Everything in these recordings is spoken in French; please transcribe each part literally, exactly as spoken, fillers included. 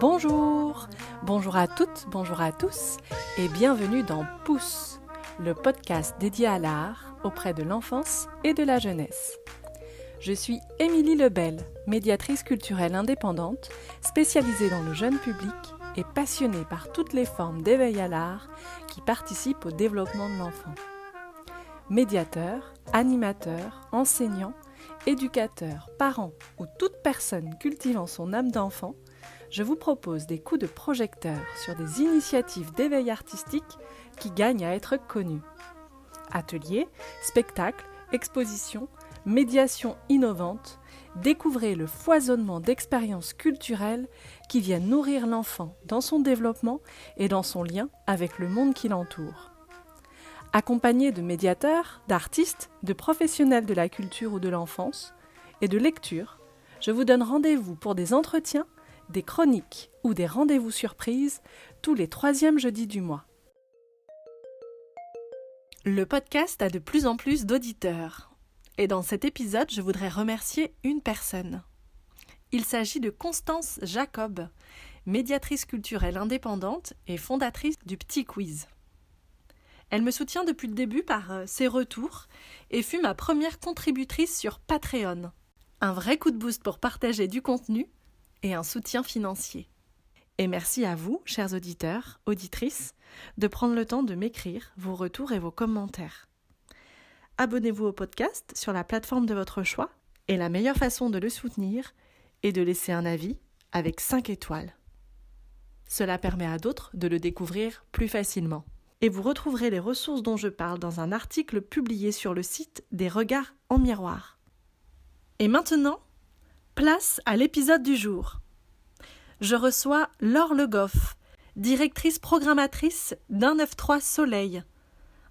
Bonjour, bonjour à toutes, bonjour à tous et bienvenue dans Pouce, le podcast dédié à l'art auprès de l'enfance et de la jeunesse. Je suis Émilie Lebel, médiatrice culturelle indépendante, spécialisée dans le jeune public et passionnée par toutes les formes d'éveil à l'art qui participent au développement de l'enfant. Médiateur, animateur, enseignant, éducateur, parent ou toute personne cultivant son âme d'enfant, je vous propose des coups de projecteur sur des initiatives d'éveil artistique qui gagnent à être connues. Ateliers, spectacles, expositions, médiations innovantes, découvrez le foisonnement d'expériences culturelles qui viennent nourrir l'enfant dans son développement et dans son lien avec le monde qui l'entoure. Accompagné de médiateurs, d'artistes, de professionnels de la culture ou de l'enfance et de lectures, je vous donne rendez-vous pour des entretiens, des chroniques ou des rendez-vous surprises tous les troisièmes jeudis du mois. Le podcast a de plus en plus d'auditeurs. Et dans cet épisode, je voudrais remercier une personne. Il s'agit de Constance Jacob, médiatrice culturelle indépendante et fondatrice du Petit Quiz. Elle me soutient depuis le début par ses retours et fut ma première contributrice sur Patreon. Un vrai coup de boost pour partager du contenu et un soutien financier. Et merci à vous, chers auditeurs, auditrices, de prendre le temps de m'écrire vos retours et vos commentaires. Abonnez-vous au podcast sur la plateforme de votre choix et la meilleure façon de le soutenir est de laisser un avis avec cinq étoiles. Cela permet à d'autres de le découvrir plus facilement. Et vous retrouverez les ressources dont je parle dans un article publié sur le site des Regards en Miroir. Et maintenant, place à l'épisode du jour. Je reçois Laure Le Goff, directrice programmatrice d'Un neuf trois Soleil,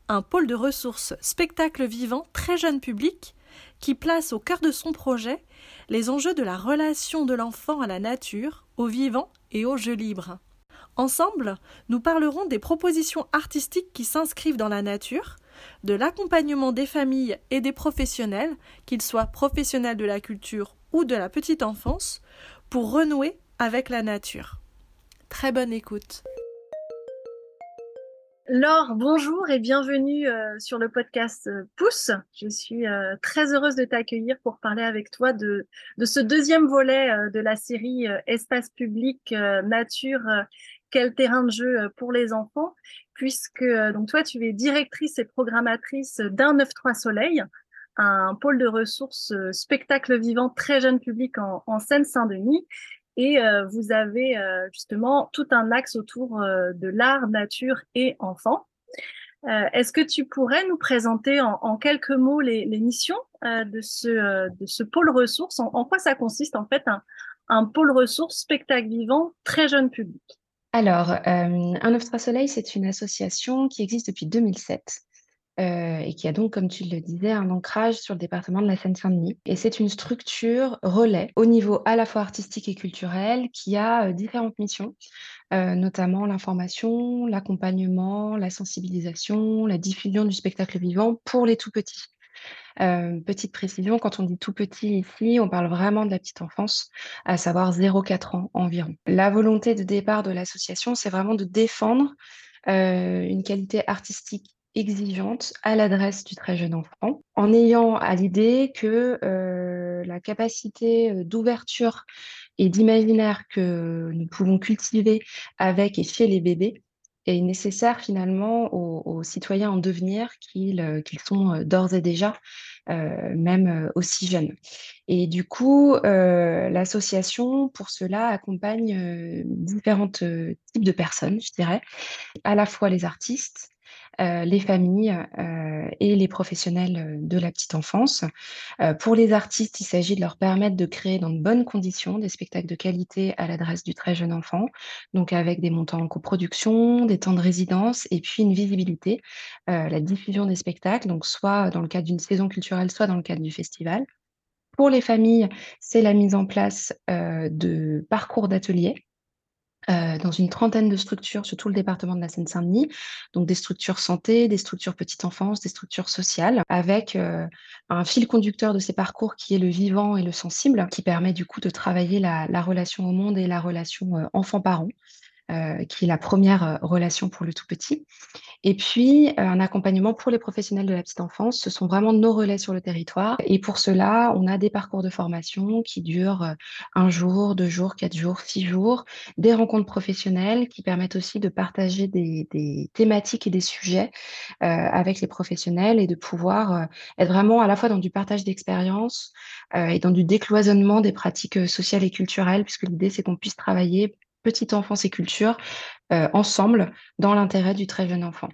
un pôle de ressources spectacle vivant très jeune public qui place au cœur de son projet les enjeux de la relation de l'enfant à la nature, au vivant et au jeu libre. Ensemble, nous parlerons des propositions artistiques qui s'inscrivent dans la nature, de l'accompagnement des familles et des professionnels, qu'ils soient professionnels de la culture ou de la petite enfance, pour renouer avec la nature. Très bonne écoute. Laure, bonjour et bienvenue euh, sur le podcast euh, Pouce. Je suis euh, très heureuse de t'accueillir pour parler avec toi de, de ce deuxième volet euh, de la série euh, Espace public, euh, nature, euh, quel terrain de jeu euh, pour les enfants, puisque euh, donc toi tu es directrice et programmatrice d'Un neuf trois Soleil, un pôle de ressources euh, spectacle vivant très jeune public en, en Seine-Saint-Denis. Et euh, vous avez euh, justement tout un axe autour euh, de l'art, nature et enfant. Euh, est-ce que tu pourrais nous présenter en, en quelques mots les, les missions euh, de, ce, euh, de ce pôle ressources, en, en quoi ça consiste en fait un, un pôle ressources spectacle vivant très jeune public? Alors, Un neuf trois Soleil, c'est une association qui existe depuis deux mille sept. Euh, et qui a donc, comme tu le disais, un ancrage sur le département de la Seine-Saint-Denis. Et c'est une structure relais au niveau à la fois artistique et culturel qui a euh, différentes missions, euh, notamment l'information, l'accompagnement, la sensibilisation, la diffusion du spectacle vivant pour les tout-petits. Euh, petite précision, quand on dit tout petit ici, on parle vraiment de la petite enfance, à savoir zéro à quatre ans environ. La volonté de départ de l'association, c'est vraiment de défendre euh, une qualité artistique exigeante à l'adresse du très jeune enfant, en ayant à l'idée que euh, la capacité d'ouverture et d'imaginaire que nous pouvons cultiver avec et chez les bébés est nécessaire finalement aux, aux citoyens en devenir qu'ils, qu'ils sont d'ores et déjà, euh, même aussi jeunes. Et du coup, euh, l'association, pour cela, accompagne euh, différents types de personnes, je dirais, à la fois les artistes, Euh, les familles euh, et les professionnels de la petite enfance. Euh, pour les artistes, il s'agit de leur permettre de créer dans de bonnes conditions des spectacles de qualité à l'adresse du très jeune enfant, donc avec des montants en coproduction, des temps de résidence et puis une visibilité, euh, la diffusion des spectacles, donc soit dans le cadre d'une saison culturelle, soit dans le cadre du festival. Pour les familles, c'est la mise en place euh, de parcours d'ateliers euh, dans une trentaine de structures sur tout le département de la Seine-Saint-Denis, donc des structures santé, des structures petite enfance, des structures sociales, avec euh, un fil conducteur de ces parcours qui est le vivant et le sensible, qui permet du coup de travailler la, la relation au monde et la relation euh, enfant-parent, Euh, qui est la première euh, relation pour le tout petit. Et puis, euh, un accompagnement pour les professionnels de la petite enfance. Ce sont vraiment nos relais sur le territoire. Et pour cela, on a des parcours de formation qui durent euh, un jour, deux jours, quatre jours, six jours. Des rencontres professionnelles qui permettent aussi de partager des, des thématiques et des sujets euh, avec les professionnels et de pouvoir euh, être vraiment à la fois dans du partage d'expériences euh, et dans du décloisonnement des pratiques sociales et culturelles, puisque l'idée, c'est qu'on puisse travailler petite enfance et culture, euh, ensemble, dans l'intérêt du très jeune enfant.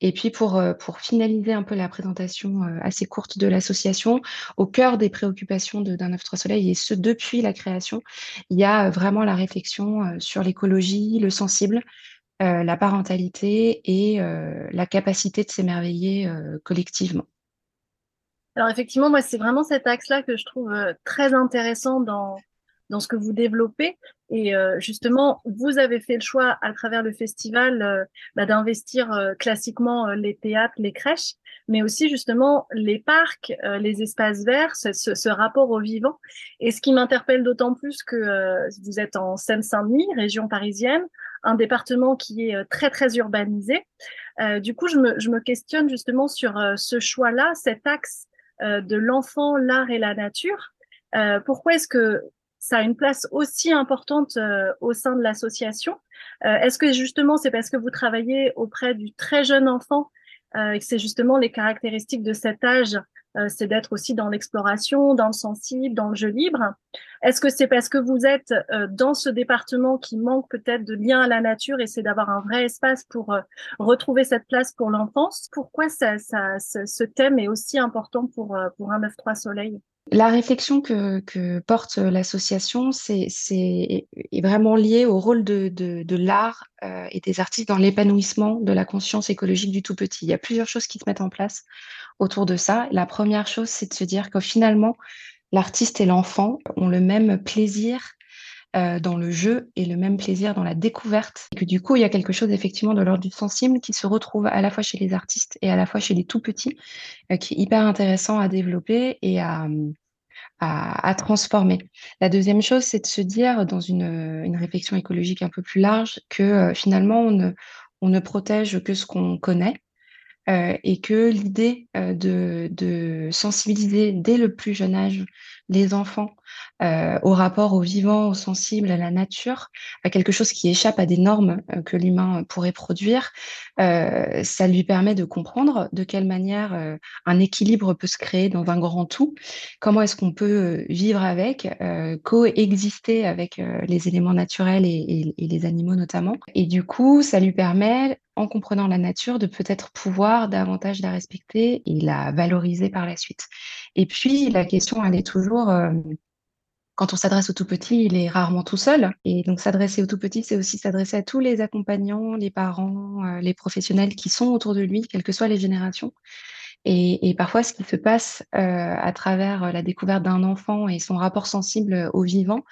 Et puis, pour, euh, pour finaliser un peu la présentation euh, assez courte de l'association, au cœur des préoccupations d'un neuf trois Soleil, et ce, depuis la création, il y a vraiment la réflexion euh, sur l'écologie, le sensible, euh, la parentalité et euh, la capacité de s'émerveiller euh, collectivement. Alors, effectivement, moi, c'est vraiment cet axe-là que je trouve euh, très intéressant dans... dans ce que vous développez. Et euh, justement, vous avez fait le choix à travers le festival euh, bah, d'investir euh, classiquement euh, les théâtres, les crèches, mais aussi justement les parcs, euh, les espaces verts, ce, ce rapport au vivant. Et ce qui m'interpelle d'autant plus que euh, vous êtes en Seine-Saint-Denis, région parisienne, un département qui est très, très urbanisé. Euh, du coup, je me, je me questionne justement sur euh, ce choix-là, cet axe euh, de l'enfant, l'art et la nature. Euh, pourquoi est-ce que ça a une place aussi importante euh, au sein de l'association. Euh, est-ce que justement, c'est parce que vous travaillez auprès du très jeune enfant euh, et que c'est justement les caractéristiques de cet âge, euh, c'est d'être aussi dans l'exploration, dans le sensible, dans le jeu libre. Est-ce que c'est parce que vous êtes euh, dans ce département qui manque peut-être de lien à la nature et c'est d'avoir un vrai espace pour euh, retrouver cette place pour l'enfance? Pourquoi ça, ça, ce, ce thème est aussi important pour, pour un neuf trois Soleil? La réflexion que, que porte l'association, c'est, c'est, est vraiment liée au rôle de, de, de l'art euh, et des artistes dans l'épanouissement de la conscience écologique du tout petit. Il y a plusieurs choses qui se mettent en place autour de ça. La première chose, c'est de se dire que finalement, l'artiste et l'enfant ont le même plaisir euh, dans le jeu et le même plaisir dans la découverte. Et que du coup, il y a quelque chose effectivement de l'ordre du sensible qui se retrouve à la fois chez les artistes et à la fois chez les tout petits, euh, qui est hyper intéressant à développer et à... À, à transformer. La deuxième chose, c'est de se dire, dans une, une réflexion écologique un peu plus large, que euh, finalement, on ne, on ne protège que ce qu'on connaît euh, et que l'idée euh, de, de sensibiliser dès le plus jeune âge les enfants euh, au rapport au vivant, au sensible, à la nature, à quelque chose qui échappe à des normes euh, que l'humain pourrait produire, euh, ça lui permet de comprendre de quelle manière euh, un équilibre peut se créer dans un grand tout, comment est-ce qu'on peut vivre avec, euh, coexister avec euh, les éléments naturels et, et, et les animaux notamment. Et du coup, ça lui permet, en comprenant la nature, de peut-être pouvoir davantage la respecter et la valoriser par la suite. Et puis, la question, elle est toujours, euh, quand on s'adresse au tout petit, il est rarement tout seul. Et donc, s'adresser au tout petit, c'est aussi s'adresser à tous les accompagnants, les parents, euh, les professionnels qui sont autour de lui, quelles que soient les générations. Et, et parfois, ce qui se passe euh, à travers la découverte d'un enfant et son rapport sensible au vivant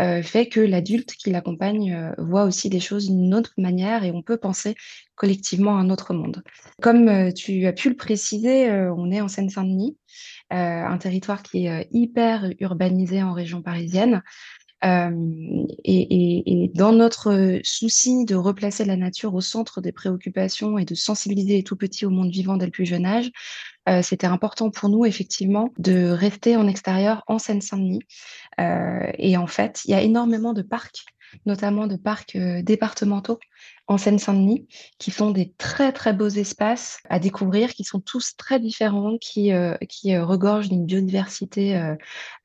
euh, fait que l'adulte qui l'accompagne euh, voit aussi des choses d'une autre manière et on peut penser collectivement un autre monde. Comme euh, tu as pu le préciser, euh, on est en Seine-Saint-Denis, euh, un territoire qui est euh, hyper urbanisé en région parisienne. Euh, et, et, et dans notre souci de replacer la nature au centre des préoccupations et de sensibiliser les tout-petits au monde vivant dès le plus jeune âge, euh, c'était important pour nous, effectivement, de rester en extérieur, en Seine-Saint-Denis. Euh, et en fait, il y a énormément de parcs, notamment de parcs euh, départementaux en Seine-Saint-Denis, qui sont des très, très beaux espaces à découvrir, qui sont tous très différents, qui, euh, qui euh, regorgent d'une biodiversité euh,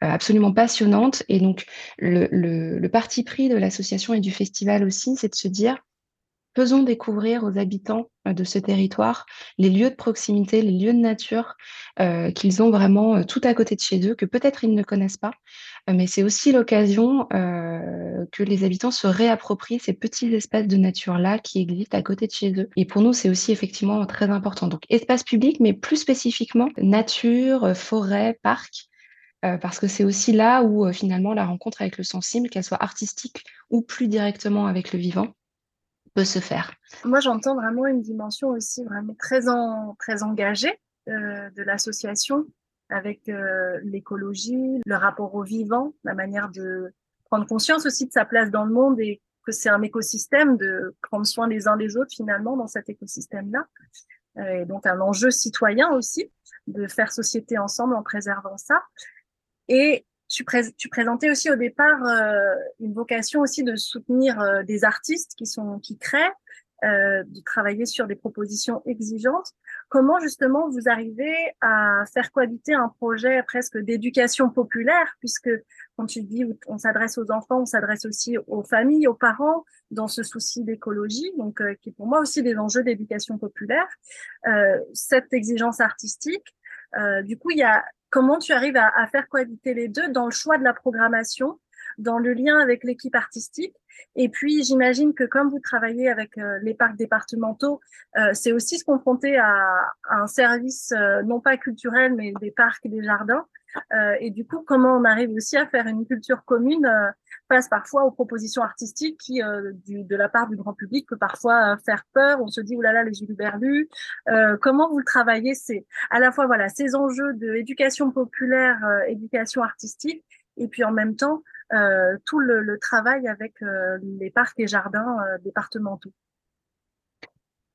absolument passionnante. Et donc, le, le, le parti pris de l'association et du festival aussi, c'est de se dire, faisons découvrir aux habitants de ce territoire les lieux de proximité, les lieux de nature euh, qu'ils ont vraiment tout à côté de chez eux, que peut-être ils ne connaissent pas. Mais c'est aussi l'occasion euh, que les habitants se réapproprient ces petits espaces de nature-là qui existent à côté de chez eux. Et pour nous, c'est aussi effectivement très important. Donc, espace public, mais plus spécifiquement, nature, forêt, parc, euh, parce que c'est aussi là où euh, finalement la rencontre avec le sensible, qu'elle soit artistique ou plus directement avec le vivant, peut se faire. Moi, j'entends vraiment une dimension aussi vraiment très, en, très engagée euh, de l'association avec euh, l'écologie, le rapport au vivant, la manière de prendre conscience aussi de sa place dans le monde et que c'est un écosystème, de prendre soin les uns des autres finalement dans cet écosystème-là. Et donc un enjeu citoyen aussi, de faire société ensemble en préservant ça. Et tu, pré- tu présentais aussi au départ euh, une vocation aussi de soutenir euh, des artistes qui, sont, qui créent, euh, de travailler sur des propositions exigeantes. Comment justement vous arrivez à faire cohabiter un projet presque d'éducation populaire, puisque quand tu dis on s'adresse aux enfants, on s'adresse aussi aux familles, aux parents, dans ce souci d'écologie, donc euh, qui est pour moi aussi des enjeux d'éducation populaire, euh, cette exigence artistique. Euh, du coup, il y a comment tu arrives à, à faire cohabiter les deux dans le choix de la programmation, dans le lien avec l'équipe artistique. Et puis, j'imagine que comme vous travaillez avec euh, les parcs départementaux, euh, c'est aussi se confronter à, à un service euh, non pas culturel, mais des parcs et des jardins. Euh, et du coup, comment on arrive aussi à faire une culture commune euh, face parfois aux propositions artistiques qui, euh, du, de la part du grand public, peut parfois euh, faire peur. On se dit, oulala, les huluberlus. Euh, comment vous le travaillez? C'est à la fois voilà ces enjeux d'éducation populaire, euh, éducation artistique, et puis en même temps, Euh, tout le, le travail avec euh, les parcs et jardins euh, départementaux.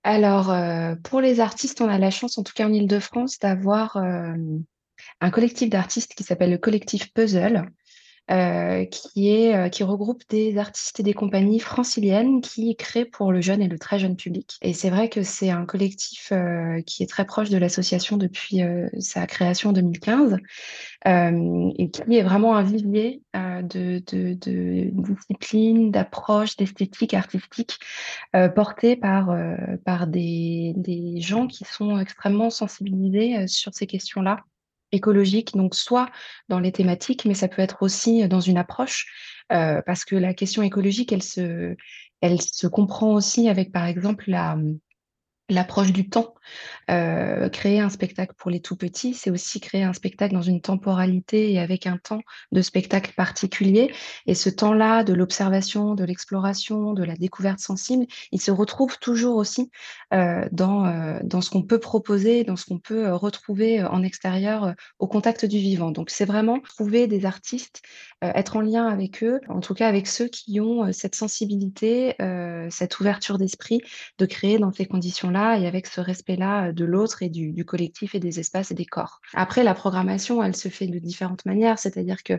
Alors, euh, pour les artistes, on a la chance, en tout cas en Île-de-France, d'avoir euh, un collectif d'artistes qui s'appelle le Collectif Puzzle, euh, qui, est, euh, qui regroupe des artistes et des compagnies franciliennes qui créent pour le jeune et le très jeune public. Et c'est vrai que c'est un collectif euh, qui est très proche de l'association depuis euh, sa création en deux mille quinze. Euh, et qui est vraiment un vivier euh, de, de, de disciplines, d'approches, d'esthétiques artistiques euh, portées par, euh, par des, des gens qui sont extrêmement sensibilisés euh, sur ces questions-là, écologiques, donc soit dans les thématiques, mais ça peut être aussi dans une approche, euh, parce que la question écologique, elle se, elle se comprend aussi avec, par exemple, la... l'approche du temps. Euh, créer un spectacle pour les tout-petits, c'est aussi créer un spectacle dans une temporalité et avec un temps de spectacle particulier. Et ce temps-là, de l'observation, de l'exploration, de la découverte sensible, il se retrouve toujours aussi euh, dans, euh, dans ce qu'on peut proposer, dans ce qu'on peut retrouver en extérieur, euh, au contact du vivant. Donc, c'est vraiment trouver des artistes, euh, être en lien avec eux, en tout cas avec ceux qui ont euh, cette sensibilité, euh, cette ouverture d'esprit, de créer dans ces conditions-là et avec ce respect-là de l'autre et du, du collectif et des espaces et des corps. Après, la programmation, elle se fait de différentes manières, c'est-à-dire que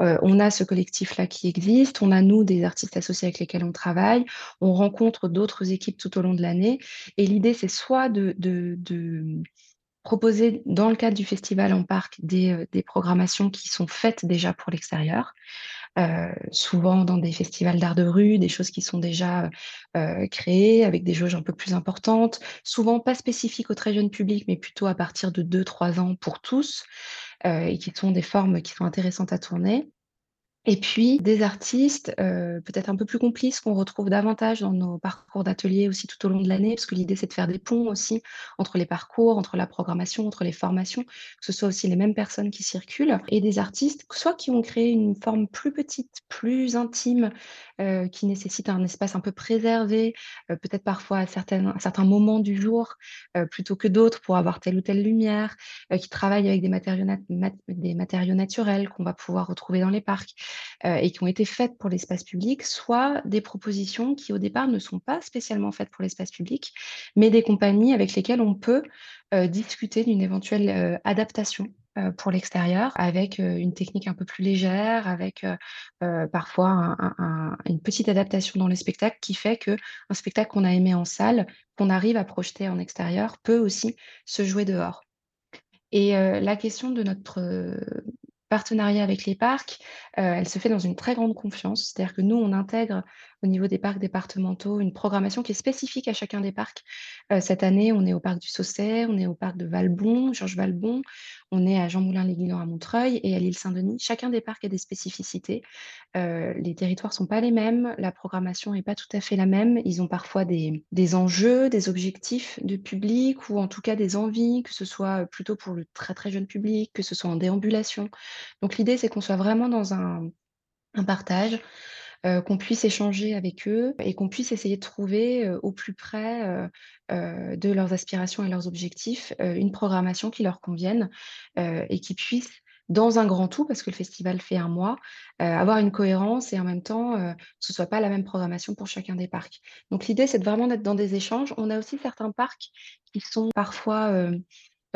euh, on a ce collectif-là qui existe, on a, nous, des artistes associés avec lesquels on travaille, on rencontre d'autres équipes tout au long de l'année, et l'idée, c'est soit de... de, de proposer dans le cadre du festival en parc des, des programmations qui sont faites déjà pour l'extérieur, euh, souvent dans des festivals d'art de rue, des choses qui sont déjà euh, créées avec des jauges un peu plus importantes, souvent pas spécifiques au très jeune public, mais plutôt à partir de deux à trois ans pour tous, euh, et qui sont des formes qui sont intéressantes à tourner. Et puis, des artistes euh, peut-être un peu plus complices qu'on retrouve davantage dans nos parcours d'ateliers aussi tout au long de l'année, parce que l'idée, c'est de faire des ponts aussi entre les parcours, entre la programmation, entre les formations, que ce soit aussi les mêmes personnes qui circulent. Et des artistes, soit qui ont créé une forme plus petite, plus intime, euh, qui nécessite un espace un peu préservé, euh, peut-être parfois à certains, à certains moments du jour, euh, plutôt que d'autres pour avoir telle ou telle lumière, euh, qui travaillent avec des matériaux, nat- mat- des matériaux naturels qu'on va pouvoir retrouver dans les parcs, et qui ont été faites pour l'espace public, soit des propositions qui au départ ne sont pas spécialement faites pour l'espace public, mais des compagnies avec lesquelles on peut euh, discuter d'une éventuelle euh, adaptation euh, pour l'extérieur, avec euh, une technique un peu plus légère, avec euh, euh, parfois un, un, un, une petite adaptation dans les spectacles qui fait qu'un spectacle qu'on a aimé en salle, qu'on arrive à projeter en extérieur, peut aussi se jouer dehors. Et euh, la question de notre... Euh, partenariat avec les parcs, euh, elle se fait dans une très grande confiance, c'est-à-dire que nous, on intègre au niveau des parcs départementaux, une programmation qui est spécifique à chacun des parcs. Euh, cette année, on est au Parc du Sausset, on est au Parc de Valbon, Georges-Valbon, on est à Jean-Moulin-les-Guilands à Montreuil et à l'Île-Saint-Denis. Chacun des parcs a des spécificités. Euh, les territoires ne sont pas les mêmes, la programmation n'est pas tout à fait la même. Ils ont parfois des, des enjeux, des objectifs de public ou en tout cas des envies, que ce soit plutôt pour le très très jeune public, que ce soit en déambulation. Donc l'idée, c'est qu'on soit vraiment dans un, un partage, euh, qu'on puisse échanger avec eux et qu'on puisse essayer de trouver euh, au plus près euh, euh, de leurs aspirations et leurs objectifs euh, une programmation qui leur convienne euh, et qui puisse, dans un grand tout, parce que le festival fait un mois, euh, avoir une cohérence et en même temps, euh, que ce ne soit pas la même programmation pour chacun des parcs. Donc l'idée, c'est vraiment d'être dans des échanges. On a aussi certains parcs qui sont parfois... Euh,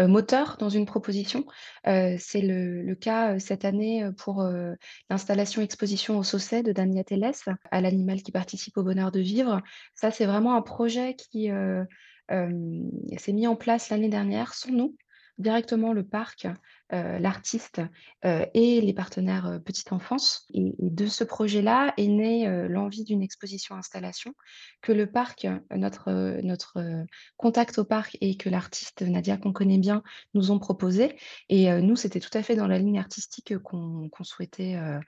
moteur dans une proposition. Euh, c'est le, le cas euh, cette année pour euh, l'installation exposition au Sausset de Nadia Telles, à l'animal qui participe au bonheur de vivre. Ça, c'est vraiment un projet qui euh, euh, s'est mis en place l'année dernière sans nous, directement le parc, euh, l'artiste euh, et les partenaires euh, Petite Enfance. Et, et de ce projet-là est née euh, l'envie d'une exposition-installation que le parc, euh, notre, euh, notre euh, contact au parc et que l'artiste Nadia, qu'on connaît bien, nous ont proposé. Et euh, nous, c'était tout à fait dans la ligne artistique qu'on qu'on souhaitait euh,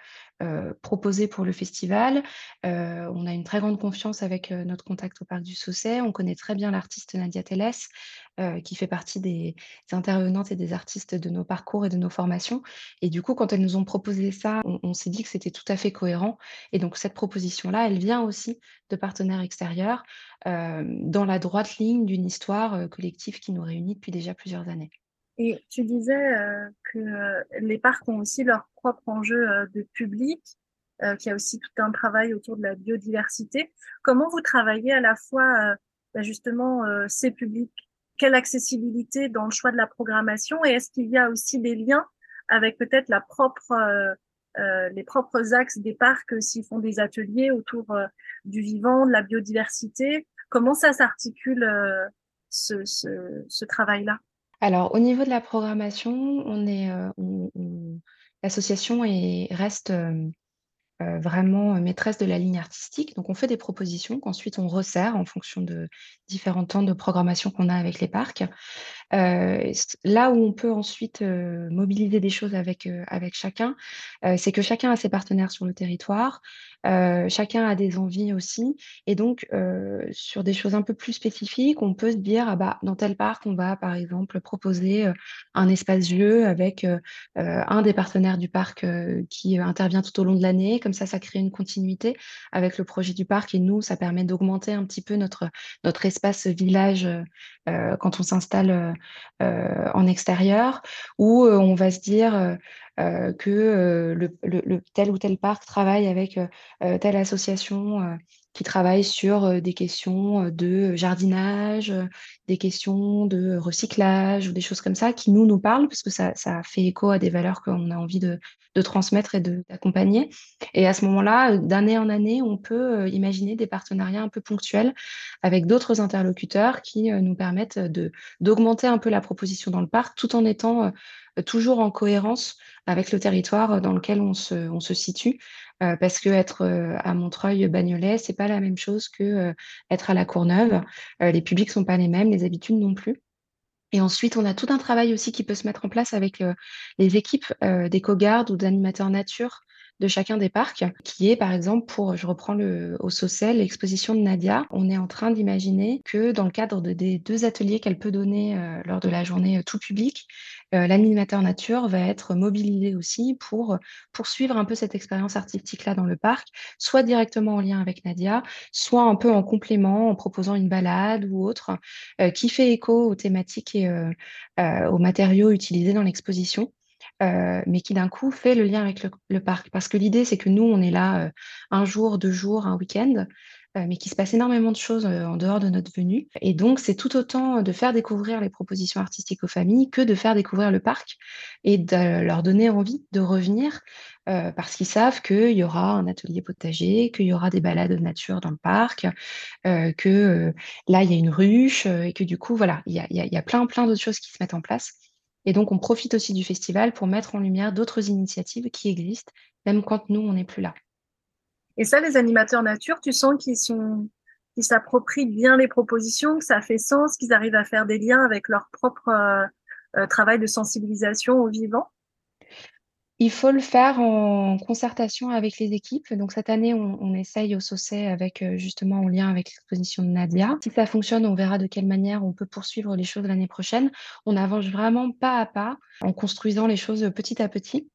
euh, proposer pour le festival. Euh, on a une très grande confiance avec euh, notre contact au parc du Sausset. On connaît très bien l'artiste Nadia Telles, euh, qui fait partie des, des intervenants et des artistes de nos parcours et de nos formations. Et du coup, quand elles nous ont proposé ça, on, on s'est dit que c'était tout à fait cohérent. Et donc, cette proposition-là, elle vient aussi de partenaires extérieurs, euh, dans la droite ligne d'une histoire euh, collective qui nous réunit depuis déjà plusieurs années. Et tu disais euh, que euh, les parcs ont aussi leur propre enjeu euh, de public, euh, qu'il y a aussi tout un travail autour de la biodiversité. Comment vous travaillez à la fois, euh, bah justement, euh, ces publics? Quelle accessibilité dans le choix de la programmation? Et est-ce qu'il y a aussi des liens avec peut-être la propre, euh, les propres axes des parcs s'ils font des ateliers autour euh, du vivant, de la biodiversité? Comment ça s'articule euh, ce, ce, ce travail-là? Alors, au niveau de la programmation, on est, euh, on, on, l'association est, reste... Euh, Euh, vraiment euh, maîtresse de la ligne artistique. Donc, on fait des propositions qu'ensuite on resserre en fonction de différents temps de programmation qu'on a avec les parcs. Euh, là où on peut ensuite euh, mobiliser des choses avec, euh, avec chacun, euh, c'est que chacun a ses partenaires sur le territoire, euh, chacun a des envies aussi. Et donc, euh, sur des choses un peu plus spécifiques, on peut se dire, ah bah, dans tel parc, on va par exemple proposer euh, un espace-lieu avec euh, un des partenaires du parc euh, qui intervient tout au long de l'année. Comme ça, ça crée une continuité avec le projet du parc et nous, ça permet d'augmenter un petit peu notre, notre espace village euh, quand on s'installe euh, en extérieur, où euh, on va se dire euh, que euh, le, le, le tel ou tel parc travaille avec euh, telle association euh, qui travaille sur des questions de jardinage, des questions de recyclage ou des choses comme ça qui nous, nous parlent parce que ça, ça fait écho à des valeurs qu'on a envie de, de transmettre et de, d'accompagner. Et à ce moment-là, d'année en année, on peut imaginer des partenariats un peu ponctuels avec d'autres interlocuteurs qui nous permettent de, d'augmenter un peu la proposition dans le parc tout en étant toujours en cohérence avec le territoire dans lequel on se, on se situe. Euh, parce que être euh, à Montreuil-Bagnolet, c'est pas la même chose que euh, être à La Courneuve. Euh, les publics sont pas les mêmes, les habitudes non plus. Et ensuite, on a tout un travail aussi qui peut se mettre en place avec euh, les équipes euh, d'éco-gardes ou d'animateurs nature de chacun des parcs, qui est par exemple pour, je reprends le, au Sausset, l'exposition de Nadia. On est en train d'imaginer que dans le cadre de, des deux ateliers qu'elle peut donner euh, lors de la journée euh, tout public, euh, l'animateur nature va être mobilisé aussi pour poursuivre un peu cette expérience artistique-là dans le parc, soit directement en lien avec Nadia, soit un peu en complément, en proposant une balade ou autre, euh, qui fait écho aux thématiques et euh, euh, aux matériaux utilisés dans l'exposition. Euh, mais qui d'un coup fait le lien avec le, le parc. Parce que l'idée, c'est que nous, on est là euh, un jour, deux jours, un week-end, euh, mais qu'il se passe énormément de choses euh, en dehors de notre venue. Et donc, c'est tout autant de faire découvrir les propositions artistiques aux familles que de faire découvrir le parc et de leur donner envie de revenir euh, parce qu'ils savent qu'il y aura un atelier potager, qu'il y aura des balades de nature dans le parc, euh, que euh, là, il y a une ruche euh, et que du coup, voilà, il y a, y a, y a plein, plein d'autres choses qui se mettent en place. Et donc, on profite aussi du festival pour mettre en lumière d'autres initiatives qui existent, même quand nous, on n'est plus là. Et ça, les animateurs nature, tu sens qu'ils sont, qu'ils s'approprient bien les propositions, que ça fait sens, qu'ils arrivent à faire des liens avec leur propre euh, euh, travail de sensibilisation au vivant. Il faut le faire en concertation avec les équipes. Donc, cette année, on, on essaye au Sausset avec, justement, en lien avec l'exposition de Nadia. Si ça fonctionne, on verra de quelle manière on peut poursuivre les choses l'année prochaine. On avance vraiment pas à pas en construisant les choses petit à petit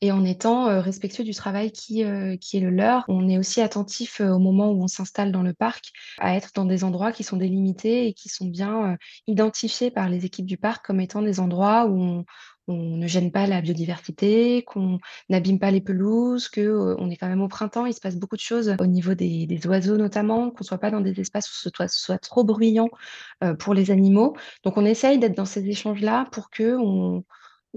et en étant euh, respectueux du travail qui, euh, qui est le leur. On est aussi attentif euh, au moment où on s'installe dans le parc à être dans des endroits qui sont délimités et qui sont bien euh, identifiés par les équipes du parc comme étant des endroits où on on ne gêne pas la biodiversité, qu'on n'abîme pas les pelouses, qu'on euh, est quand même au printemps, il se passe beaucoup de choses au niveau des, des oiseaux notamment, qu'on ne soit pas dans des espaces où ce soit, soit trop bruyant euh, pour les animaux. Donc on essaye d'être dans ces échanges-là pour que on,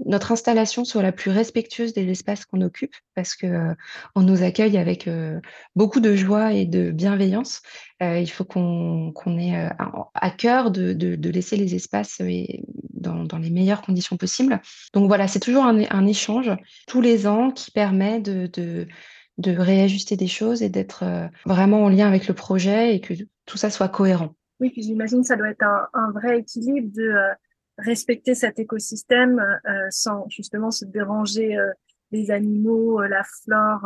notre installation soit la plus respectueuse des espaces qu'on occupe, parce qu'on euh, nous accueille avec euh, beaucoup de joie et de bienveillance. Euh, il faut qu'on, qu'on ait euh, à cœur de, de, de laisser les espaces euh, et, Dans, dans les meilleures conditions possibles. Donc voilà, c'est toujours un, un échange tous les ans qui permet de, de, de réajuster des choses et d'être vraiment en lien avec le projet et que tout ça soit cohérent. Oui, puis j'imagine que ça doit être un, un vrai équilibre de euh, respecter cet écosystème euh, sans justement se déranger euh, les animaux, euh, la flore,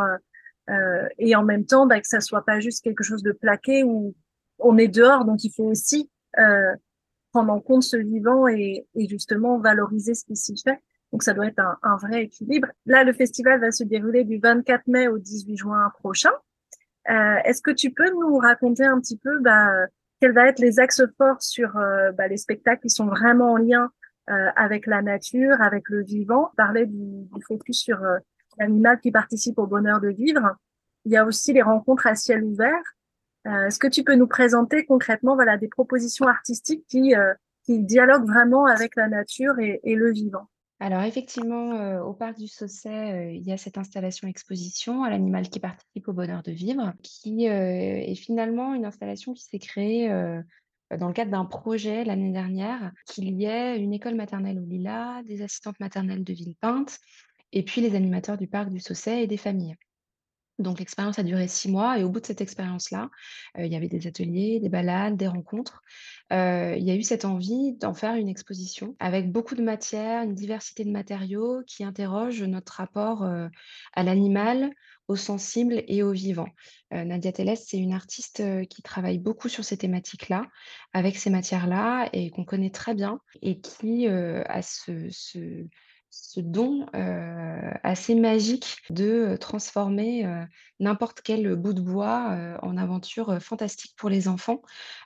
euh, et en même temps bah, que ça ne soit pas juste quelque chose de plaqué où on est dehors, donc il faut aussi... Euh, prendre en compte ce vivant et, et justement valoriser ce qui s'y fait. Donc, ça doit être un, un vrai équilibre. Là, le festival va se dérouler du vingt-quatre mai au dix-huit juin prochain. Euh, est-ce que tu peux nous raconter un petit peu bah, quels vont être les axes forts sur euh, bah, les spectacles qui sont vraiment en lien euh, avec la nature, avec le vivant? Parler du, du focus sur euh, l'animal qui participe au bonheur de vivre. Il y a aussi les rencontres à ciel ouvert. Euh, est-ce que tu peux nous présenter concrètement voilà, des propositions artistiques qui, euh, qui dialoguent vraiment avec la nature et, et le vivant? Alors effectivement, euh, au Parc du Sausset, euh, il y a cette installation-exposition à l'animal qui participe au bonheur de vivre, qui euh, est finalement une installation qui s'est créée euh, dans le cadre d'un projet l'année dernière, qu'il y ait une école maternelle au Lilas, des assistantes maternelles de Villepinte, et puis les animateurs du Parc du Sausset et des familles. Donc, l'expérience a duré six mois et au bout de cette expérience-là, euh, il y avait des ateliers, des balades, des rencontres. Euh, il y a eu cette envie d'en faire une exposition avec beaucoup de matières, une diversité de matériaux qui interroge notre rapport euh, à l'animal, au sensible et au vivant. Euh, Nadia Telles, c'est une artiste euh, qui travaille beaucoup sur ces thématiques-là, avec ces matières-là et qu'on connaît très bien et qui euh, a ce... ce ce don euh, assez magique de transformer euh, n'importe quel bout de bois euh, en aventure euh, fantastique pour les enfants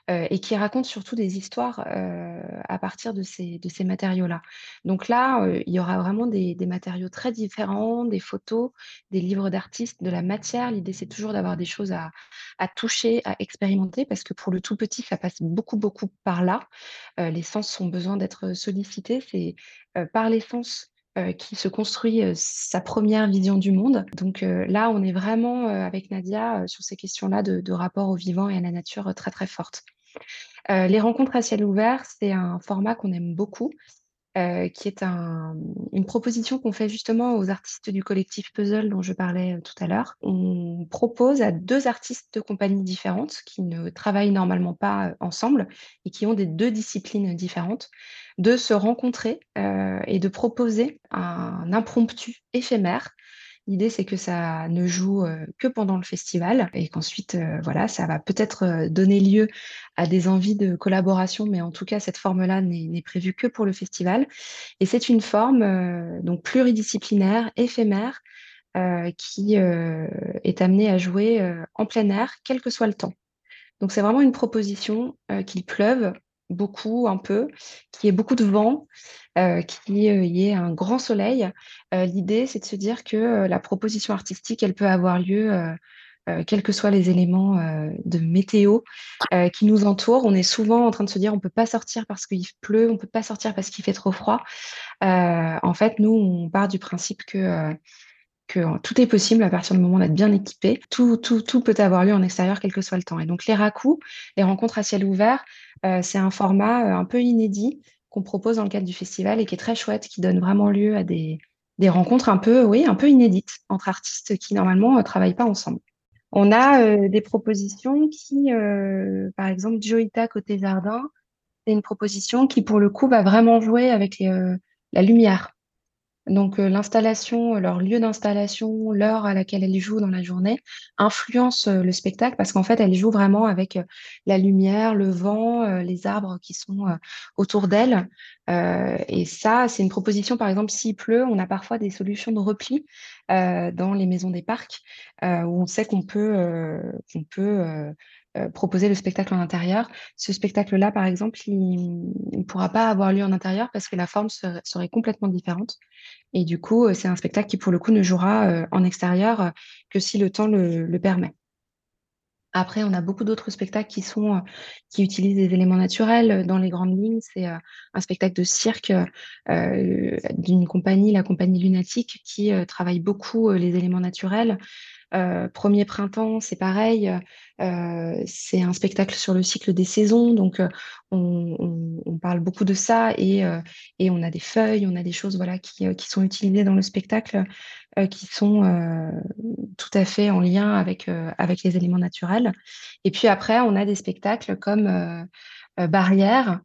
euh, et qui raconte surtout des histoires euh, à partir de ces, de ces matériaux-là. Donc là, euh, il y aura vraiment des, des matériaux très différents, des photos, des livres d'artistes, de la matière. L'idée, c'est toujours d'avoir des choses à, à toucher, à expérimenter parce que pour le tout petit, ça passe beaucoup, beaucoup par là. Euh, les sens ont besoin d'être sollicités. C'est euh, par les sens Euh, qui se construit euh, sa première vision du monde. Donc euh, là, on est vraiment euh, avec Nadia euh, sur ces questions-là de, de rapport au vivant et à la nature euh, très, très forte. Euh, les rencontres à ciel ouvert, c'est un format qu'on aime beaucoup, euh, qui est un, une proposition qu'on fait justement aux artistes du collectif Puzzle dont je parlais euh, tout à l'heure. On propose à deux artistes de compagnies différentes qui ne travaillent normalement pas euh, ensemble et qui ont des deux disciplines différentes, de se rencontrer euh, et de proposer un impromptu éphémère. L'idée, c'est que ça ne joue euh, que pendant le festival et qu'ensuite, euh, voilà, ça va peut-être euh, donner lieu à des envies de collaboration, mais en tout cas, cette forme-là n'est, n'est prévue que pour le festival. Et c'est une forme euh, donc pluridisciplinaire, éphémère, euh, qui euh, est amenée à jouer euh, en plein air, quel que soit le temps. Donc, c'est vraiment une proposition euh, qu'il pleuve, beaucoup, un peu, qu'il y ait beaucoup de vent, euh, qu'il y ait un grand soleil. Euh, l'idée, c'est de se dire que euh, la proposition artistique, elle peut avoir lieu, euh, euh, quels que soient les éléments euh, de météo euh, qui nous entourent. On est souvent en train de se dire, on ne peut pas sortir parce qu'il pleut, on ne peut pas sortir parce qu'il fait trop froid. Euh, en fait, nous, on part du principe que... Euh, que tout est possible à partir du moment d'être bien équipé. Tout, tout, tout peut avoir lieu en extérieur, quel que soit le temps. Et donc, les raccoups, les rencontres à ciel ouvert, euh, c'est un format euh, un peu inédit qu'on propose dans le cadre du festival et qui est très chouette, qui donne vraiment lieu à des, des rencontres un peu, oui, un peu inédites entre artistes qui normalement ne euh, travaillent pas ensemble. On a euh, des propositions qui, euh, par exemple, Joita côté jardin, c'est une proposition qui pour le coup va vraiment jouer avec les, euh, la lumière. Donc euh, l'installation, leur lieu d'installation, l'heure à laquelle elle joue dans la journée influence euh, le spectacle parce qu'en fait elle joue vraiment avec euh, la lumière, le vent, euh, les arbres qui sont euh, autour d'elle. Euh, et ça, c'est une proposition, par exemple, s'il pleut, on a parfois des solutions de repli euh, dans les maisons des parcs euh, où on sait qu'on peut, euh, qu'on peut euh, euh, proposer le spectacle en intérieur. Ce spectacle-là, par exemple, il ne pourra pas avoir lieu en intérieur parce que la forme serait, serait complètement différente. Et du coup, c'est un spectacle qui, pour le coup, ne jouera euh, en extérieur euh, que si le temps le, le permet. Après, on a beaucoup d'autres spectacles qui sont qui utilisent des éléments naturels dans les grandes lignes. C'est un spectacle de cirque euh, d'une compagnie, la Compagnie Lunatique, qui euh, travaille beaucoup euh, les éléments naturels. Euh, Premier printemps, c'est pareil. Euh, c'est un spectacle sur le cycle des saisons, donc euh, on, on, on parle beaucoup de ça et, euh, et on a des feuilles, on a des choses voilà qui, euh, qui sont utilisées dans le spectacle. Euh, qui sont euh, tout à fait en lien avec, euh, avec les éléments naturels. Et puis après, on a des spectacles comme euh, euh, Barrière,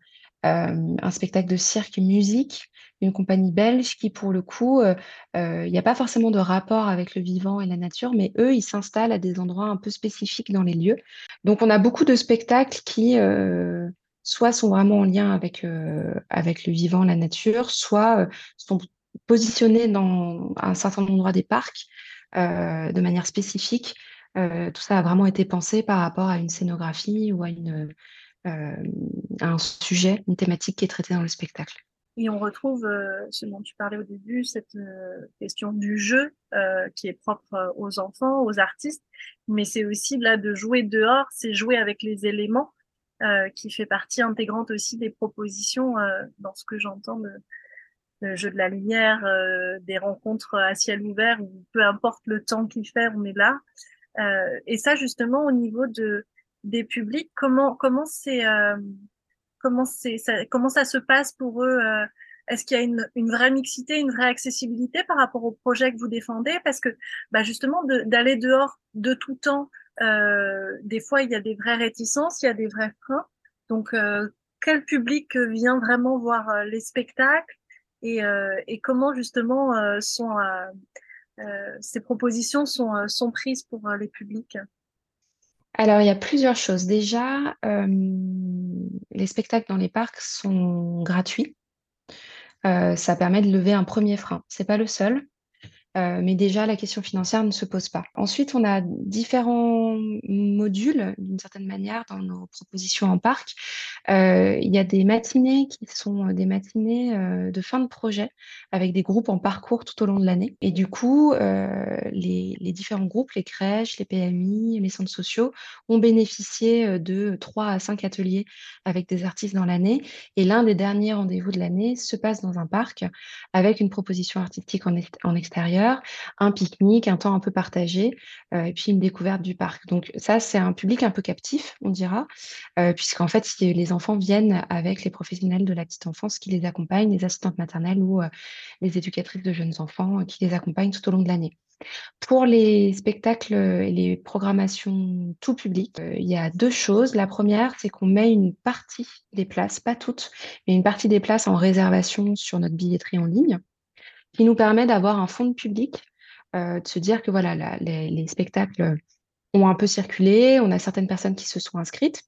euh, un spectacle de cirque musique, une compagnie belge qui, pour le coup, il euh, n'y euh, a pas forcément de rapport avec le vivant et la nature, mais eux, ils s'installent à des endroits un peu spécifiques dans les lieux. Donc, on a beaucoup de spectacles qui... Euh, soit sont vraiment en lien avec, euh, avec le vivant, la nature, soit euh, sont... positionnés dans un certain endroit des parcs euh, de manière spécifique. Euh, tout ça a vraiment été pensé par rapport à une scénographie ou à, une, euh, à un sujet, une thématique qui est traitée dans le spectacle. Et on retrouve, euh, ce dont tu parlais au début, cette euh, question du jeu euh, qui est propre aux enfants, aux artistes, mais c'est aussi là, de jouer dehors, c'est jouer avec les éléments euh, qui fait partie intégrante aussi des propositions euh, dans ce que j'entends de... le jeu de la lumière, euh, des rencontres à ciel ouvert, où peu importe le temps qu'il fait, on est là. Euh, et ça, justement, au niveau de des publics, comment comment c'est euh, comment c'est ça, comment ça se passe pour eux euh, Est-ce qu'il y a une une vraie mixité, une vraie accessibilité par rapport au projet que vous défendez? Parce que bah justement, de, d'aller dehors de tout temps, euh, des fois il y a des vraies réticences, il y a des vrais freins. Donc, euh, quel public vient vraiment voir euh, les spectacles? Et, euh, et comment justement euh, sont, euh, euh, ces propositions sont, euh, sont prises pour euh, les publics? Alors, il y a plusieurs choses. Déjà, euh, les spectacles dans les parcs sont gratuits. Euh, ça permet de lever un premier frein. Ce n'est pas le seul, euh, mais déjà, la question financière ne se pose pas. Ensuite, on a différents modules, d'une certaine manière, dans nos propositions en parc. Euh, il y a des matinées qui sont des matinées euh, de fin de projet avec des groupes en parcours tout au long de l'année. Et du coup, euh, les, les différents groupes, les crèches, les P M I, les centres sociaux, ont bénéficié de trois à cinq ateliers avec des artistes dans l'année. Et l'un des derniers rendez-vous de l'année se passe dans un parc avec une proposition artistique en, est- en extérieur, un pique-nique, un temps un peu partagé, euh, et puis une découverte du parc. Donc ça, c'est un public un peu captif, on dira, euh, puisqu'en fait, si les enfants viennent avec les professionnels de la petite enfance qui les accompagnent, les assistantes maternelles ou euh, les éducatrices de jeunes enfants euh, qui les accompagnent tout au long de l'année. Pour les spectacles et les programmations tout public, euh, il y a deux choses. La première, c'est qu'on met une partie des places, pas toutes, mais une partie des places en réservation sur notre billetterie en ligne, qui nous permet d'avoir un fonds de public, euh, de se dire que voilà, la, les, les spectacles ont un peu circulé, on a certaines personnes qui se sont inscrites.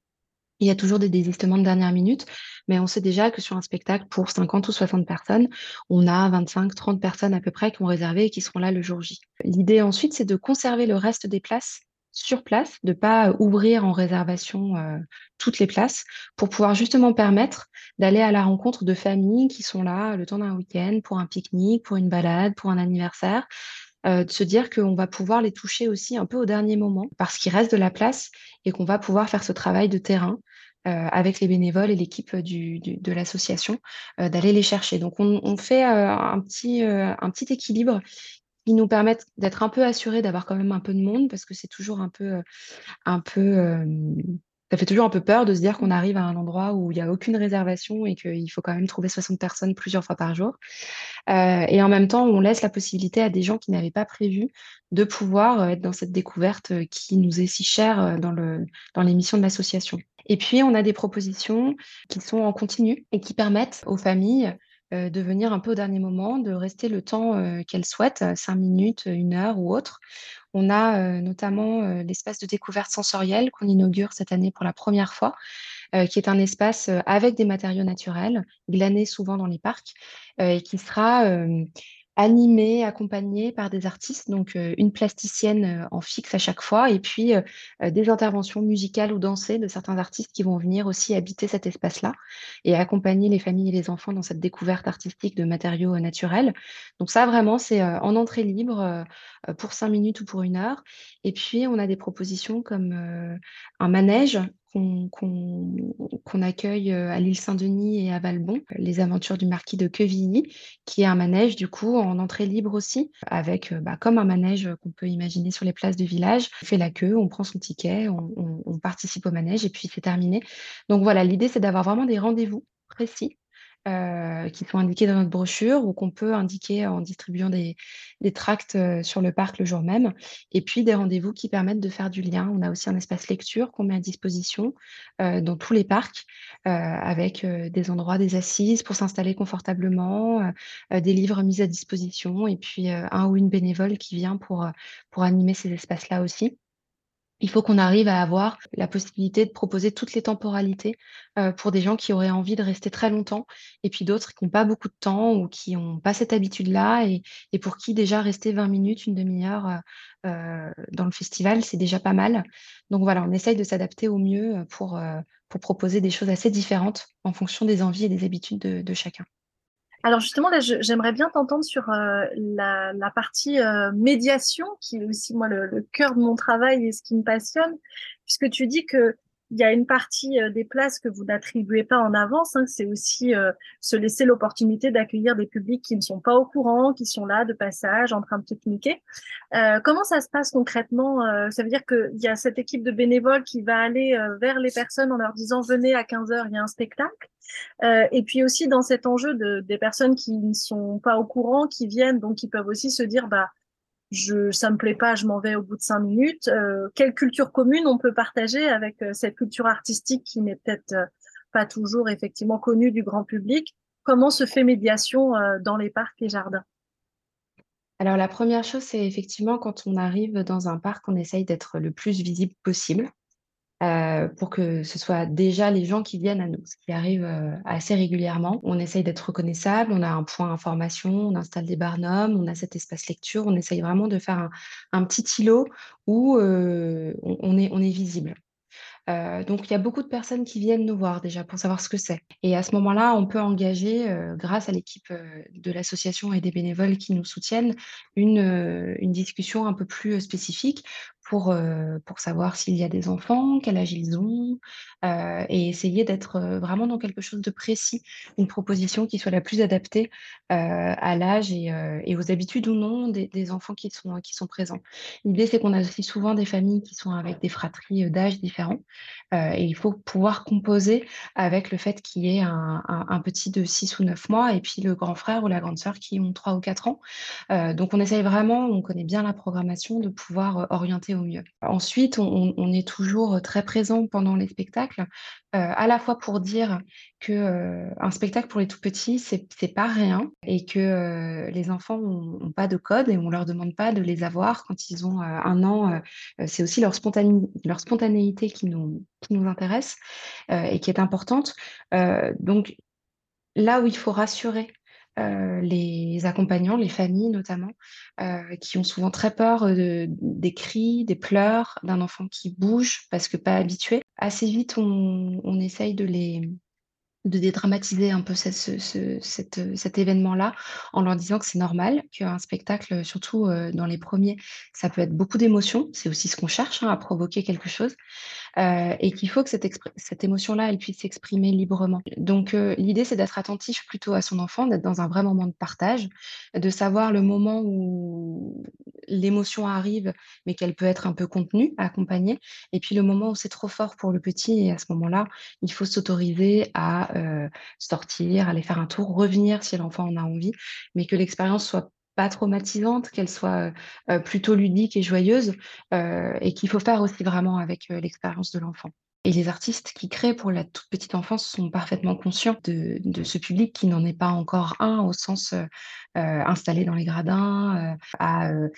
Il y a toujours des désistements de dernière minute, mais on sait déjà que sur un spectacle pour cinquante ou soixante personnes, on a vingt-cinq à trente personnes à peu près qui ont réservé et qui seront là le jour J. L'idée ensuite, c'est de conserver le reste des places sur place, de ne pas ouvrir en réservation euh, toutes les places pour pouvoir justement permettre d'aller à la rencontre de familles qui sont là le temps d'un week-end, pour un pique-nique, pour une balade, pour un anniversaire. Euh, de se dire qu'on va pouvoir les toucher aussi un peu au dernier moment parce qu'il reste de la place et qu'on va pouvoir faire ce travail de terrain euh, avec les bénévoles et l'équipe du, du, de l'association euh, d'aller les chercher. Donc on, on fait euh, un, petit, euh, un petit équilibre qui nous permet d'être un peu assurés d'avoir quand même un peu de monde parce que c'est toujours un peu... Euh, un peu euh, ça fait toujours un peu peur de se dire qu'on arrive à un endroit où il n'y a aucune réservation et qu'il faut quand même trouver soixante personnes plusieurs fois par jour. Euh, et en même temps, on laisse la possibilité à des gens qui n'avaient pas prévu de pouvoir être dans cette découverte qui nous est si chère dans le, dans les missions de l'association. Et puis, on a des propositions qui sont en continu et qui permettent aux familles de venir un peu au dernier moment, de rester le temps qu'elles souhaitent, cinq minutes, une heure ou autre. On a notamment l'espace de découverte sensorielle qu'on inaugure cette année pour la première fois, qui est un espace avec des matériaux naturels, glanés souvent dans les parcs, et qui sera animé, accompagné par des artistes, donc une plasticienne en fixe à chaque fois, et puis des interventions musicales ou dansées de certains artistes qui vont venir aussi habiter cet espace-là et accompagner les familles et les enfants dans cette découverte artistique de matériaux naturels. Donc ça, vraiment, c'est en entrée libre pour cinq minutes ou pour une heure. Et puis, on a des propositions comme un manège Qu'on, qu'on, qu'on accueille à l'Île-Saint-Denis et à Valbon, Les Aventures du Marquis de Quevilly, qui est un manège du coup en entrée libre aussi, avec bah, comme un manège qu'on peut imaginer sur les places de village. On fait la queue, on prend son ticket, on, on, on participe au manège et puis c'est terminé. Donc voilà, l'idée c'est d'avoir vraiment des rendez-vous précis Euh, qui sont indiqués dans notre brochure ou qu'on peut indiquer en distribuant des, des tracts sur le parc le jour même. Et puis, des rendez-vous qui permettent de faire du lien. On a aussi un espace lecture qu'on met à disposition euh, dans tous les parcs euh, avec euh, des endroits, des assises pour s'installer confortablement, euh, des livres mis à disposition et puis euh, un ou une bénévole qui vient pour, pour animer ces espaces-là aussi. Il faut qu'on arrive à avoir la possibilité de proposer toutes les temporalités euh, pour des gens qui auraient envie de rester très longtemps et puis d'autres qui n'ont pas beaucoup de temps ou qui n'ont pas cette habitude-là et, et pour qui déjà rester vingt minutes, une demi-heure euh, dans le festival, c'est déjà pas mal. Donc voilà, on essaye de s'adapter au mieux pour, euh, pour proposer des choses assez différentes en fonction des envies et des habitudes de, de chacun. Alors justement, là, je, j'aimerais bien t'entendre sur euh, la, la partie euh, médiation, qui est aussi moi le, le cœur de mon travail et ce qui me passionne, puisque tu dis que il y a une partie euh, des places que vous n'attribuez pas en avance, hein, c'est aussi euh, se laisser l'opportunité d'accueillir des publics qui ne sont pas au courant, qui sont là de passage, en train de pique-niquer. Euh, comment ça se passe concrètement ? euh, Ça veut dire qu'il y a cette équipe de bénévoles qui va aller euh, vers les personnes en leur disant « venez à quinze heures, il y a un spectacle ». Euh, et puis aussi dans cet enjeu de, des personnes qui ne sont pas au courant, qui viennent, donc qui peuvent aussi se dire bah, je, ça me plaît pas, je m'en vais au bout de cinq minutes. Euh, quelle culture commune on peut partager avec euh, cette culture artistique qui n'est peut-être euh, pas toujours effectivement connue du grand public? Comment se fait médiation euh, dans les parcs et jardins? Alors la première chose, c'est effectivement quand on arrive dans un parc, on essaye d'être le plus visible possible. Euh, pour que ce soit déjà les gens qui viennent à nous, ce qui arrive euh, assez régulièrement. On essaye d'être reconnaissable, on a un point information, on installe des barnums, on a cet espace lecture, on essaye vraiment de faire un, un petit îlot où euh, on, on, est, on est visible. Euh, donc, il y a beaucoup de personnes qui viennent nous voir déjà pour savoir ce que c'est. Et à ce moment-là, on peut engager, euh, grâce à l'équipe euh, de l'association et des bénévoles qui nous soutiennent, une, euh, une discussion un peu plus euh, spécifique pour, euh, pour savoir s'il y a des enfants, quel âge ils ont, euh, et essayer d'être euh, vraiment dans quelque chose de précis, une proposition qui soit la plus adaptée euh, à l'âge et, euh, et aux habitudes ou non des, des enfants qui sont, qui sont présents. L'idée, c'est qu'on a aussi souvent des familles qui sont avec des fratries d'âge différents. Euh, et il faut pouvoir composer avec le fait qu'il y ait un, un, un petit de six ou neuf mois et puis le grand frère ou la grande sœur qui ont trois ou quatre ans. Euh, donc on essaye vraiment, on connaît bien la programmation, de pouvoir orienter au mieux. Ensuite, on, on est toujours très présent pendant les spectacles, euh, à la fois pour dire qu'un euh, spectacle pour les tout-petits, c'est, c'est pas rien et que euh, les enfants n'ont pas de code et on ne leur demande pas de les avoir quand ils ont euh, un an. Euh, c'est aussi leur, spontané, leur spontanéité qui nous qui nous intéresse euh, et qui est importante. Euh, donc, là où il faut rassurer euh, les accompagnants, les familles notamment, euh, qui ont souvent très peur de, des cris, des pleurs, d'un enfant qui bouge parce que pas habitué. Assez vite, on, on essaye de les... de dédramatiser un peu ce, ce, ce, cet, cet événement-là en leur disant que c'est normal, qu'un spectacle, surtout dans les premiers, ça peut être beaucoup d'émotions, c'est aussi ce qu'on cherche, hein, à provoquer quelque chose, euh, et qu'il faut que cette, cette émotion-là, elle puisse s'exprimer librement. Donc, euh, l'idée, c'est d'être attentif plutôt à son enfant, d'être dans un vrai moment de partage, de savoir le moment où l'émotion arrive, mais qu'elle peut être un peu contenue, accompagnée, et puis le moment où c'est trop fort pour le petit, et à ce moment-là, il faut s'autoriser à euh, sortir, aller faire un tour, revenir si l'enfant en a envie, mais que l'expérience soit pas traumatisante, qu'elle soit euh, plutôt ludique et joyeuse, euh, et qu'il faut faire aussi vraiment avec euh, l'expérience de l'enfant. Et les artistes qui créent pour la toute petite enfance sont parfaitement conscients de, de ce public qui n'en est pas encore un au sens euh, installé dans les gradins, euh, à euh,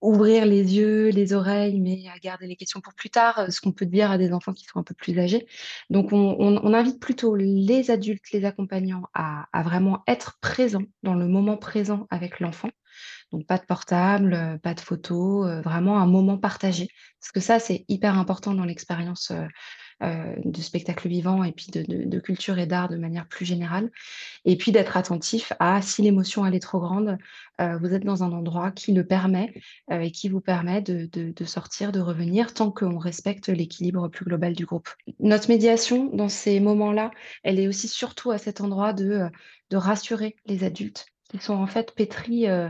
ouvrir les yeux, les oreilles, mais à garder les questions pour plus tard, ce qu'on peut dire à des enfants qui sont un peu plus âgés. Donc, on, on, on invite plutôt les adultes, les accompagnants à, à vraiment être présents dans le moment présent avec l'enfant. Donc, pas de portable, pas de photo, vraiment un moment partagé. Parce que ça, c'est hyper important dans l'expérience euh, Euh, de spectacle vivant et puis de, de, de culture et d'art de manière plus générale, et puis d'être attentif à si l'émotion elle est trop grande, euh, vous êtes dans un endroit qui le permet euh, et qui vous permet de, de, de sortir, de revenir, tant qu'on respecte l'équilibre plus global du groupe. Notre médiation dans ces moments-là, elle est aussi surtout à cet endroit de, de rassurer les adultes qui sont en fait pétris euh,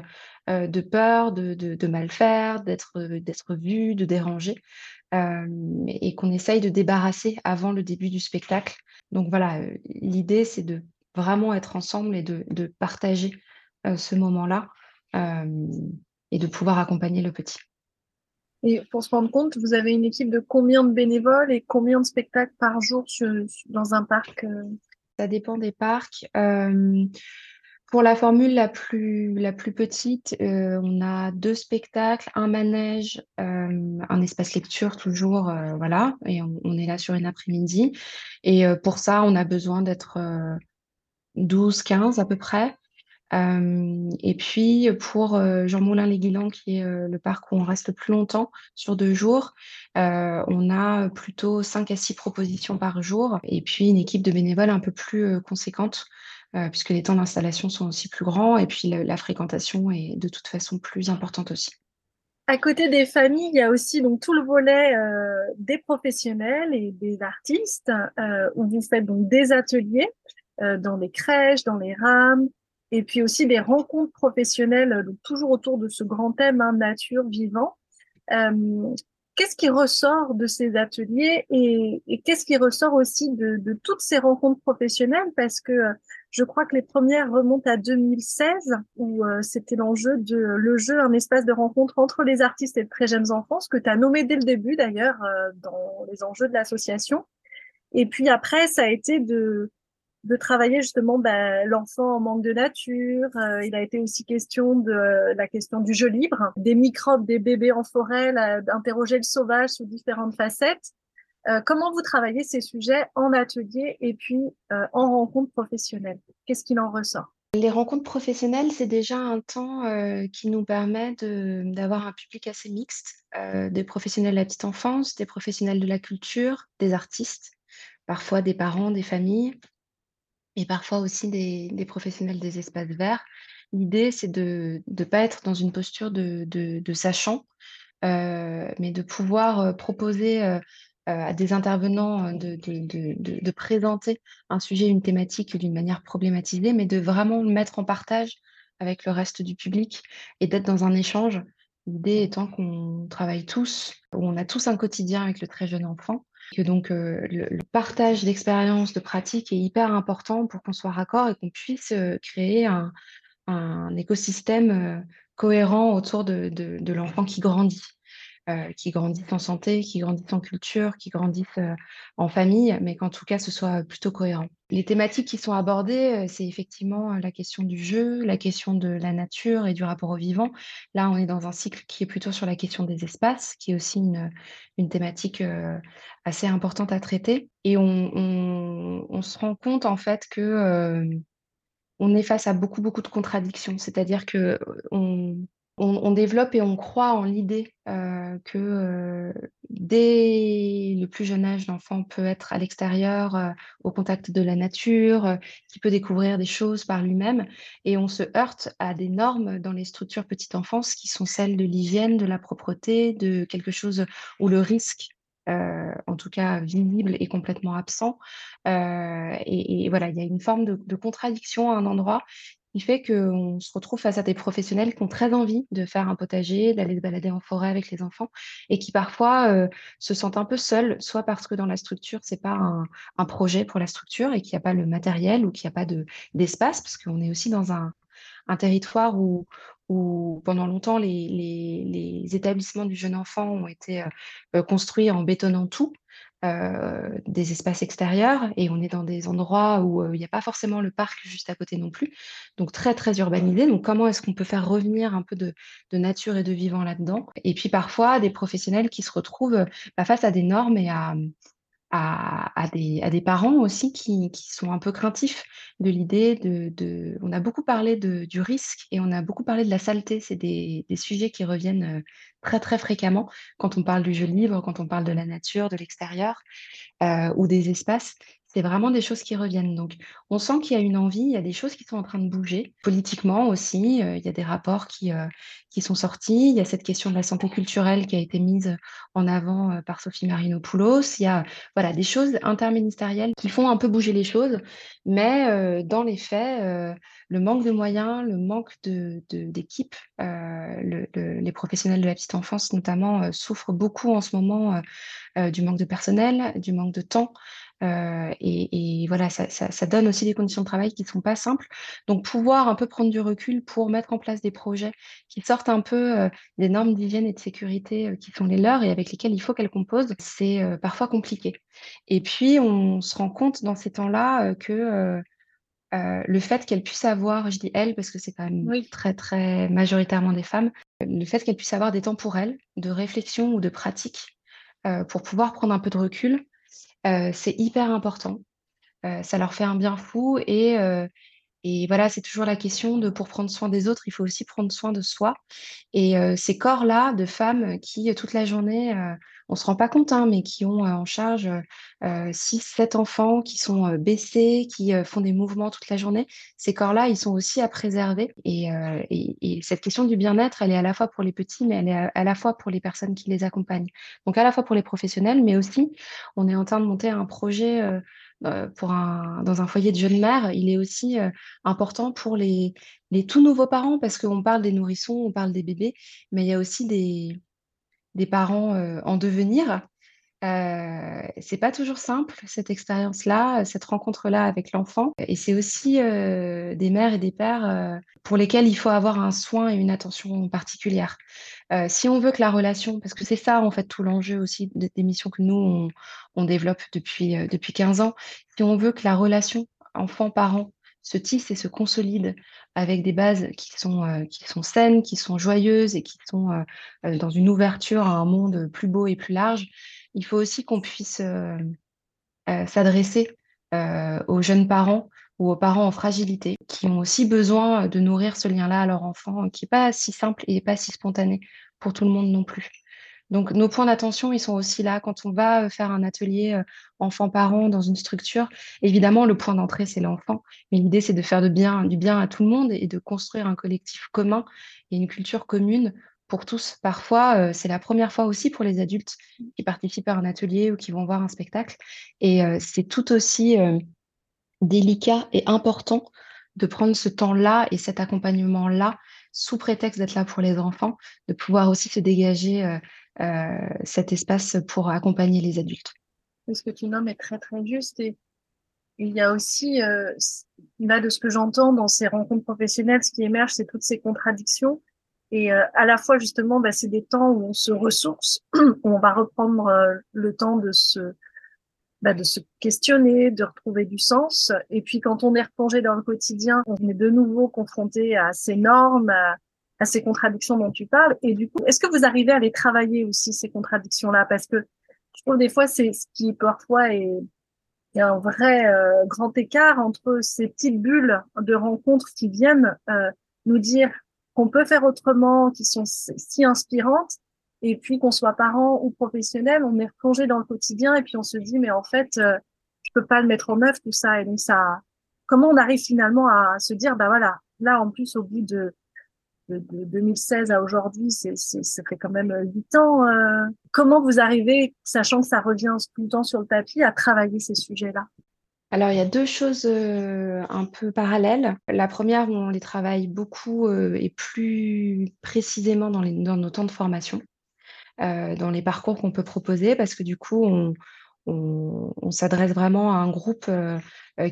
euh, de peur, de, de, de mal faire, d'être, d'être vus, de déranger. Euh, et qu'on essaye de débarrasser avant le début du spectacle. Donc voilà, euh, l'idée, c'est de vraiment être ensemble et de, de partager euh, ce moment-là euh, et de pouvoir accompagner le petit. Et pour se rendre compte, vous avez une équipe de combien de bénévoles et combien de spectacles par jour sur, sur, dans un parc euh... Ça dépend des parcs. Euh, Pour la formule la plus, la plus petite, euh, on a deux spectacles, un manège, euh, un espace lecture toujours, euh, voilà, et on, on est là sur une après-midi. Et euh, pour ça, on a besoin d'être euh, douze, quinze à peu près. Euh, et puis pour euh, Jean-Moulin-les-Guilands, qui est euh, le parc où on reste le plus longtemps, sur deux jours, euh, on a plutôt cinq à six propositions par jour. Et puis une équipe de bénévoles un peu plus euh, conséquente. Euh, puisque les temps d'installation sont aussi plus grands et puis la, la fréquentation est de toute façon plus importante aussi. À côté des familles, il y a aussi donc tout le volet euh, des professionnels et des artistes euh, où vous faites donc des ateliers euh, dans les crèches, dans les rames et puis aussi des rencontres professionnelles donc toujours autour de ce grand thème hein, nature, vivant. Euh, Qu'est-ce qui ressort de ces ateliers et, et qu'est-ce qui ressort aussi de, de toutes ces rencontres professionnelles? Parce que euh, je crois que les premières remontent à deux mille seize, où euh, c'était l'enjeu de le jeu, un espace de rencontre entre les artistes et les très jeunes enfants, ce que tu as nommé dès le début d'ailleurs euh, dans les enjeux de l'association. Et puis après, ça a été de, de travailler justement bah, l'enfant en manque de nature. Euh, il a été aussi question de euh, la question du jeu libre, des microbes, des bébés en forêt, là, d'interroger le sauvage sous différentes facettes. Euh, comment vous travaillez ces sujets en atelier et puis euh, en rencontre professionnelle? Qu'est-ce qu'il en ressort? Les rencontres professionnelles, c'est déjà un temps euh, qui nous permet de, d'avoir un public assez mixte, euh, des professionnels de la petite enfance, des professionnels de la culture, des artistes, parfois des parents, des familles, et parfois aussi des, des professionnels des espaces verts. L'idée, c'est de ne pas être dans une posture de, de, de sachant, euh, mais de pouvoir euh, proposer euh, à des intervenants de, de, de, de, de présenter un sujet, une thématique d'une manière problématisée, mais de vraiment le mettre en partage avec le reste du public et d'être dans un échange. L'idée étant qu'on travaille tous, on a tous un quotidien avec le très jeune enfant. Que donc euh, le, le partage d'expériences, de pratiques est hyper important pour qu'on soit raccord et qu'on puisse euh, créer un, un écosystème euh, cohérent autour de, de, de l'enfant qui grandit, euh, qui grandit en santé, qui grandit en culture, qui grandit euh, en famille, mais qu'en tout cas ce soit plutôt cohérent. Les thématiques qui sont abordées, euh, c'est effectivement la question du jeu, la question de la nature et du rapport au vivant. Là, on est dans un cycle qui est plutôt sur la question des espaces, qui est aussi une, une thématique euh, assez importante à traiter. Et on, on, on se rend compte en fait que euh, on est face à beaucoup, beaucoup de contradictions. C'est-à-dire que on, on, on développe et on croit en l'idée euh, que euh, dès le plus jeune âge, l'enfant peut être à l'extérieur, euh, au contact de la nature, euh, qu'il peut découvrir des choses par lui-même. Et on se heurte à des normes dans les structures petite enfance qui sont celles de l'hygiène, de la propreté, de quelque chose où le risque Euh, en tout cas visible et complètement absent. Euh, et, et voilà, il y a une forme de, de contradiction à un endroit qui fait qu'on se retrouve face à des professionnels qui ont très envie de faire un potager, d'aller se balader en forêt avec les enfants et qui parfois euh, se sentent un peu seuls, soit parce que dans la structure, c'est pas un, un projet pour la structure et qu'il n'y a pas le matériel ou qu'il n'y a pas de, d'espace, parce qu'on est aussi dans un, un territoire où où pendant longtemps, les, les, les établissements du jeune enfant ont été euh, construits en bétonnant tout, euh, des espaces extérieurs, et on est dans des endroits où il euh, n'y a pas forcément le parc juste à côté non plus, donc très, très urbanisé. Donc comment est-ce qu'on peut faire revenir un peu de, de nature et de vivant là-dedans? Et puis parfois, des professionnels qui se retrouvent bah, face à des normes et à... À, à, des, à des parents aussi qui, qui sont un peu craintifs de l'idée de, de... On a beaucoup parlé de, du risque et on a beaucoup parlé de la saleté. C'est des, des sujets qui reviennent très, très fréquemment quand on parle du jeu libre, quand on parle de la nature, de l'extérieur euh, ou des espaces. C'est vraiment des choses qui reviennent. Donc, on sent qu'il y a une envie, il y a des choses qui sont en train de bouger. Politiquement aussi, euh, il y a des rapports qui, euh, qui sont sortis. Il y a cette question de la santé culturelle qui a été mise en avant euh, par Sophie Marinopoulos. Il y a voilà, des choses interministérielles qui font un peu bouger les choses. Mais euh, dans les faits, euh, le manque de moyens, le manque de, de, d'équipe, euh, le, le, les professionnels de la petite enfance notamment euh, souffrent beaucoup en ce moment euh, euh, du manque de personnel, du manque de temps. Euh, et, et voilà, ça, ça, ça donne aussi des conditions de travail qui ne sont pas simples. Donc, pouvoir un peu prendre du recul pour mettre en place des projets qui sortent un peu euh, des normes d'hygiène et de sécurité euh, qui sont les leurs et avec lesquelles il faut qu'elles composent, c'est euh, parfois compliqué. Et puis, on se rend compte dans ces temps-là euh, que euh, euh, le fait qu'elles puissent avoir, je dis elles parce que c'est quand même oui. très, très majoritairement des femmes, le fait qu'elles puissent avoir des temps pour elles, de réflexion ou de pratique euh, pour pouvoir prendre un peu de recul, Euh, c'est hyper important, euh, ça leur fait un bien fou et, euh, et voilà, c'est toujours la question de pour prendre soin des autres, il faut aussi prendre soin de soi et euh, ces corps-là de femmes qui toute la journée, euh, on ne se rend pas compte, hein, mais qui ont euh, en charge euh, six sept enfants qui sont euh, baissés, qui euh, font des mouvements toute la journée, ces corps-là, ils sont aussi à préserver et, euh, et, et cette question du bien-être, elle est à la fois pour les petits, mais elle est à, à la fois pour les personnes qui les accompagnent. Donc à la fois pour les professionnels, mais aussi, on est en train de monter un projet euh, pour un, dans un foyer de jeunes mères, il est aussi euh, important pour les, les tout nouveaux parents, parce qu'on parle des nourrissons, on parle des bébés, mais il y a aussi des... des parents euh, en devenir. Euh, c'est pas toujours simple, cette expérience-là, cette rencontre-là avec l'enfant. Et c'est aussi euh, des mères et des pères euh, pour lesquels il faut avoir un soin et une attention particulière. Euh, si on veut que la relation, parce que c'est ça en fait tout l'enjeu aussi des missions que nous, on, on développe depuis, euh, depuis quinze ans, si on veut que la relation enfant-parent se tisse et se consolide avec des bases qui sont, euh, qui sont saines, qui sont joyeuses et qui sont euh, dans une ouverture à un monde plus beau et plus large, il faut aussi qu'on puisse euh, euh, s'adresser euh, aux jeunes parents ou aux parents en fragilité qui ont aussi besoin de nourrir ce lien-là à leur enfant qui n'est pas si simple et pas si spontané pour tout le monde non plus. Donc, nos points d'attention, ils sont aussi là. Quand on va faire un atelier enfant-parent dans une structure, évidemment, le point d'entrée, c'est l'enfant. Mais l'idée, c'est de faire de bien, du bien à tout le monde et de construire un collectif commun et une culture commune pour tous. Parfois, c'est la première fois aussi pour les adultes qui participent à un atelier ou qui vont voir un spectacle. Et c'est tout aussi délicat et important de prendre ce temps-là et cet accompagnement-là sous prétexte d'être là pour les enfants, de pouvoir aussi se dégager Euh, cet espace pour accompagner les adultes. Ce que tu nommes est très très juste et il y a aussi euh, là de ce que j'entends dans ces rencontres professionnelles, ce qui émerge c'est toutes ces contradictions et euh, à la fois justement bah, c'est des temps où on se ressource, où on va reprendre euh, le temps de se, bah, de se questionner, de retrouver du sens et puis quand on est replongé dans le quotidien, on est de nouveau confronté à ces normes, à à ces contradictions dont tu parles. Et du coup, est-ce que vous arrivez à les travailler aussi, ces contradictions-là? Parce que je trouve des fois, c'est ce qui parfois est, est un vrai euh, grand écart entre ces petites bulles de rencontres qui viennent euh, nous dire qu'on peut faire autrement, qui sont si inspirantes, et puis qu'on soit parent ou professionnel, on est replongé dans le quotidien et puis on se dit, mais en fait, euh, je peux pas le mettre en œuvre, tout ça. Et donc, ça, comment on arrive finalement à se dire, bah voilà, là, en plus, au bout de de, de deux mille seize à aujourd'hui, c'est, c'est, ça fait quand même huit ans. Euh, comment vous arrivez, sachant que ça revient tout le temps sur le tapis, à travailler ces sujets-là ? Alors, il y a deux choses euh, un peu parallèles. La première, on les travaille beaucoup euh, et plus précisément dans, les, dans nos temps de formation, euh, dans les parcours qu'on peut proposer, parce que du coup, on, on, on s'adresse vraiment à un groupe euh,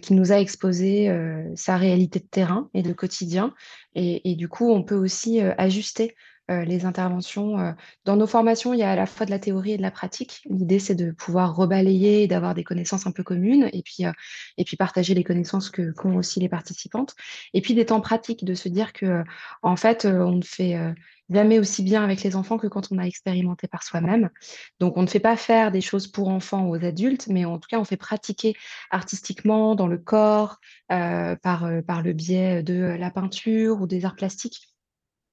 qui nous a exposé euh, sa réalité de terrain et de quotidien. Et, et du coup, on peut aussi euh, ajuster euh, les interventions. Euh. Dans nos formations, il y a à la fois de la théorie et de la pratique. L'idée, c'est de pouvoir rebalayer, d'avoir des connaissances un peu communes et puis, euh, et puis partager les connaissances que, qu'ont aussi les participantes. Et puis des temps pratiques, de se dire que en fait, on ne fait euh, jamais aussi bien avec les enfants que quand on a expérimenté par soi-même. Donc, on ne fait pas faire des choses pour enfants ou aux adultes, mais en tout cas, on fait pratiquer artistiquement, dans le corps, euh, par, euh, par le biais de la peinture ou des arts plastiques,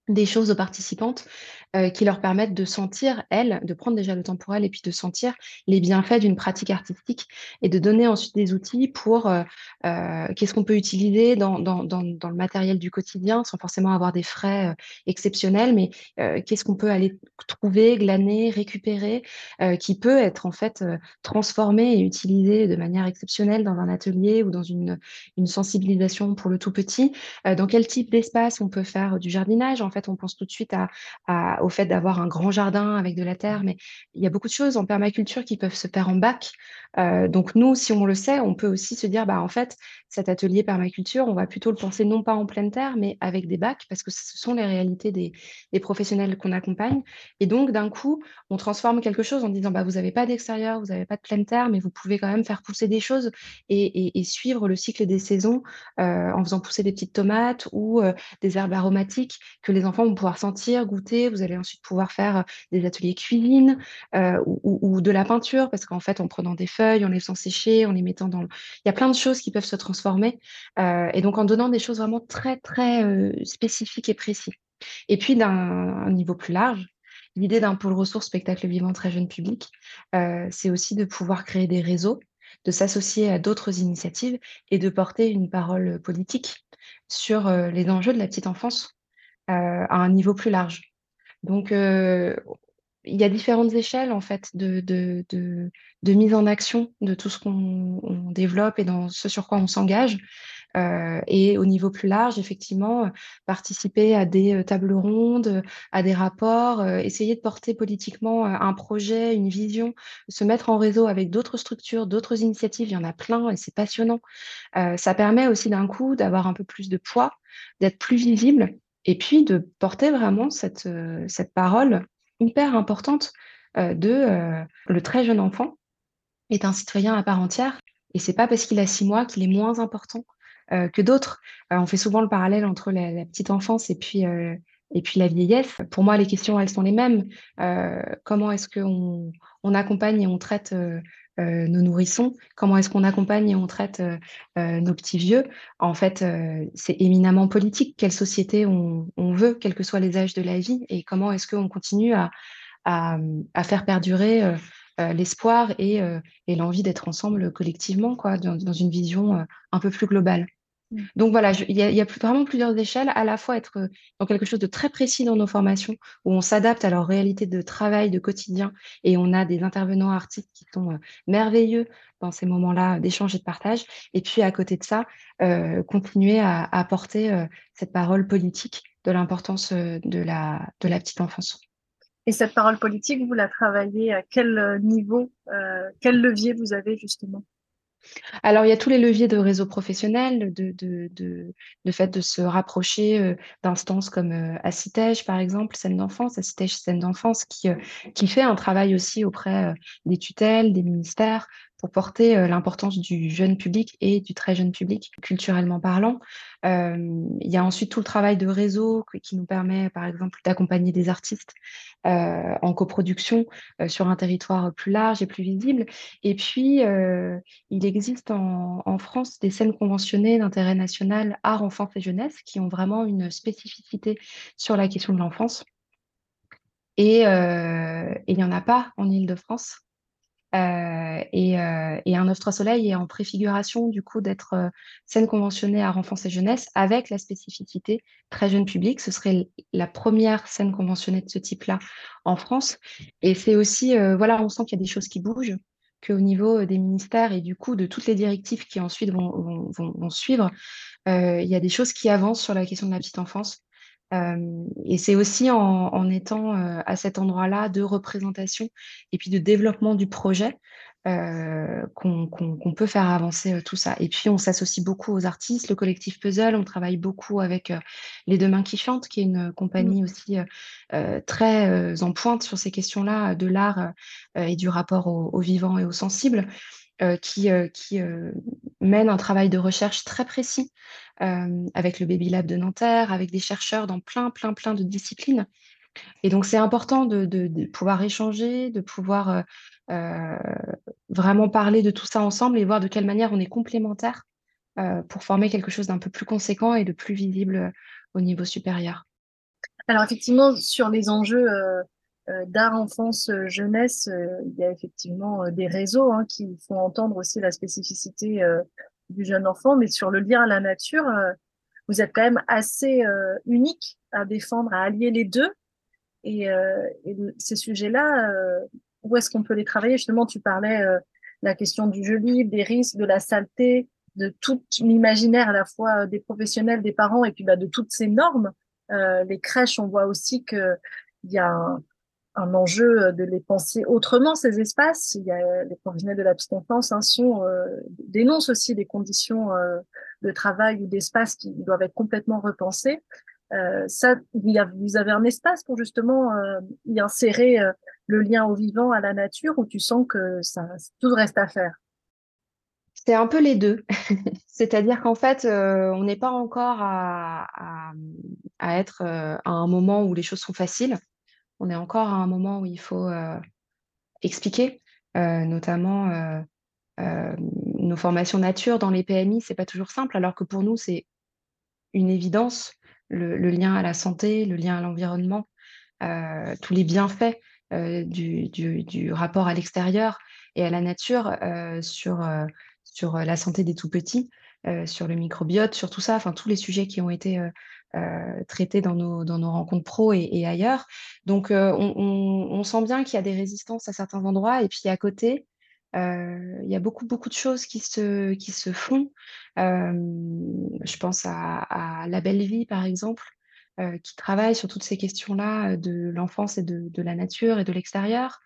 des choses aux participantes euh, qui leur permettent de sentir, elles, de prendre déjà le temps pour elles et puis de sentir les bienfaits d'une pratique artistique et de donner ensuite des outils pour euh, euh, qu'est-ce qu'on peut utiliser dans, dans, dans, dans le matériel du quotidien sans forcément avoir des frais euh, exceptionnels, mais euh, qu'est-ce qu'on peut aller trouver, glaner, récupérer, euh, qui peut être en fait euh, transformé et utilisé de manière exceptionnelle dans un atelier ou dans une, une sensibilisation pour le tout petit. Euh, dans quel type d'espace on peut faire du jardinage, en fait, on pense tout de suite à, à, au fait d'avoir un grand jardin avec de la terre, mais il y a beaucoup de choses en permaculture qui peuvent se faire en bac. Euh, donc nous, si on le sait, on peut aussi se dire, bah, en fait, cet atelier permaculture, on va plutôt le penser non pas en pleine terre, mais avec des bacs, parce que ce sont les réalités des, des professionnels qu'on accompagne. Et donc, d'un coup, on transforme quelque chose en disant, bah, vous n'avez pas d'extérieur, vous n'avez pas de pleine terre, mais vous pouvez quand même faire pousser des choses et, et, et suivre le cycle des saisons euh, en faisant pousser des petites tomates ou euh, des herbes aromatiques que les enfants vont pouvoir sentir, goûter. Vous allez ensuite pouvoir faire des ateliers cuisine euh, ou, ou, ou de la peinture, parce qu'en fait, en prenant des feuilles, en les faisant sécher, en les mettant dans le... Il y a plein de choses qui peuvent se transformer. Euh, et donc, en donnant des choses vraiment très, très euh, spécifiques et précises. Et puis, d'un niveau plus large, l'idée d'un pôle ressources spectacle vivant très jeune public, euh, c'est aussi de pouvoir créer des réseaux, de s'associer à d'autres initiatives et de porter une parole politique sur euh, les enjeux de la petite enfance Euh, à un niveau plus large. Donc, euh, il y a différentes échelles en fait de, de, de, de mise en action de tout ce qu'on on développe et dans ce sur quoi on s'engage. Euh, et au niveau plus large, effectivement, participer à des euh, tables rondes, à des rapports, euh, essayer de porter politiquement euh, un projet, une vision, se mettre en réseau avec d'autres structures, d'autres initiatives, il y en a plein et c'est passionnant. Euh, ça permet aussi d'un coup d'avoir un peu plus de poids, d'être plus visible, et puis de porter vraiment cette, euh, cette parole hyper importante euh, de euh, le très jeune enfant est un citoyen à part entière, et c'est pas parce qu'il a six mois qu'il est moins important euh, que d'autres. Euh, on fait souvent le parallèle entre la, la petite enfance et puis, euh, et puis la vieillesse. Pour moi, les questions, elles sont les mêmes. Euh, comment est-ce qu'on on accompagne et on traite euh, Euh, nos nourrissons, comment est-ce qu'on accompagne et on traite euh, euh, nos petits vieux. En fait, euh, c'est éminemment politique, quelle société on, on veut, quels que soient les âges de la vie, et comment est-ce qu'on continue à, à, à faire perdurer euh, euh, l'espoir et, euh, et l'envie d'être ensemble collectivement, quoi, dans, dans une vision euh, un peu plus globale. Donc voilà, il y a, y a plus, vraiment plusieurs échelles, à la fois être dans quelque chose de très précis dans nos formations, où on s'adapte à leur réalité de travail, de quotidien, et on a des intervenants artistes qui sont euh, merveilleux dans ces moments-là d'échange et de partage, et puis à côté de ça, euh, continuer à, à porter euh, cette parole politique de l'importance euh, de, la, de la petite enfance. Et cette parole politique, vous la travaillez à quel niveau, euh, quel levier vous avez justement ? Alors, il y a tous les leviers de réseau professionnel, de, de, de, de fait de se rapprocher euh, d'instances comme euh, Assitège, par exemple, Scène d'enfance, Assitège Scène d'enfance, qui, euh, qui fait un travail aussi auprès euh, des tutelles, des ministères, pour porter euh, l'importance du jeune public et du très jeune public, culturellement parlant. Euh, il y a ensuite tout le travail de réseau qui nous permet, par exemple, d'accompagner des artistes euh, en coproduction euh, sur un territoire plus large et plus visible. Et puis, euh, il existe en, en France des scènes conventionnées d'intérêt national, art, enfance et jeunesse, qui ont vraiment une spécificité sur la question de l'enfance. Et, euh, et il n'y en a pas en Île-de-France. Euh, et, euh, et Un neuf trois Soleil est en préfiguration du coup d'être euh, scène conventionnée à enfance et jeunesse, avec la spécificité très jeune public. Ce serait la première scène conventionnée de ce type-là en France. Et c'est aussi, euh, voilà, on sent qu'il y a des choses qui bougent, qu'au niveau des ministères et du coup de toutes les directives qui ensuite vont, vont, vont, vont suivre, euh, il y a des choses qui avancent sur la question de la petite enfance. Euh, et c'est aussi en, en étant euh, à cet endroit-là de représentation et puis de développement du projet euh, qu'on qu'on, qu'on peut faire avancer euh, tout ça. Et puis on s'associe beaucoup aux artistes, le collectif Puzzle, on travaille beaucoup avec euh, Les Deux Mains qui Chantent, qui est une compagnie aussi euh, euh, très euh, en pointe sur ces questions-là de l'art euh, et du rapport au, au vivant et au sensible. Euh, qui, euh, qui euh, mène un travail de recherche très précis euh, avec le Baby Lab de Nanterre, avec des chercheurs dans plein, plein, plein de disciplines. Et donc, c'est important de, de, de pouvoir échanger, de pouvoir euh, euh, vraiment parler de tout ça ensemble et voir de quelle manière on est complémentaires euh, pour former quelque chose d'un peu plus conséquent et de plus visible au niveau supérieur. Alors, effectivement, sur les enjeux... Euh... d'art, enfance, jeunesse, euh, il y a effectivement euh, des réseaux hein, qui font entendre aussi la spécificité euh, du jeune enfant, mais sur le lien à la nature, euh, vous êtes quand même assez euh, unique à défendre, à allier les deux. Et, euh, et ces sujets-là, euh, où est-ce qu'on peut les travailler? Justement, tu parlais euh, de la question du jeu libre, des risques, de la saleté, de tout l'imaginaire à la fois des professionnels, des parents, et puis bah, de toutes ces normes. Euh, les crèches, on voit aussi qu'il y a un, un enjeu de les penser autrement, ces espaces. Il y a, les professionnels de la petite enfance hein, sont, euh, dénoncent aussi des conditions euh, de travail ou d'espace qui doivent être complètement repensées. Euh, ça, il y a, vous avez un espace pour justement euh, y insérer euh, le lien au vivant, à la nature, où tu sens que ça, tout reste à faire. C'est un peu les deux. C'est-à-dire qu'en fait, euh, on n'est pas encore à, à, à être euh, à un moment où les choses sont faciles. On est encore à un moment où il faut euh, expliquer, euh, notamment euh, euh, nos formations nature dans les P M I, c'est pas toujours simple, alors que pour nous, c'est une évidence, le, le lien à la santé, le lien à l'environnement, euh, tous les bienfaits euh, du, du, du rapport à l'extérieur et à la nature euh, sur, euh, sur la santé des tout-petits, euh, sur le microbiote, sur tout ça, enfin tous les sujets qui ont été... Euh, Euh, traités dans nos, dans nos rencontres pro et, et ailleurs. Donc, euh, on, on, on sent bien qu'il y a des résistances à certains endroits. Et puis, à côté, euh, il y a beaucoup, beaucoup de choses qui se, qui se font. Euh, je pense à, à La Belle Vie, par exemple, euh, qui travaille sur toutes ces questions-là de l'enfance et de, de la nature et de l'extérieur.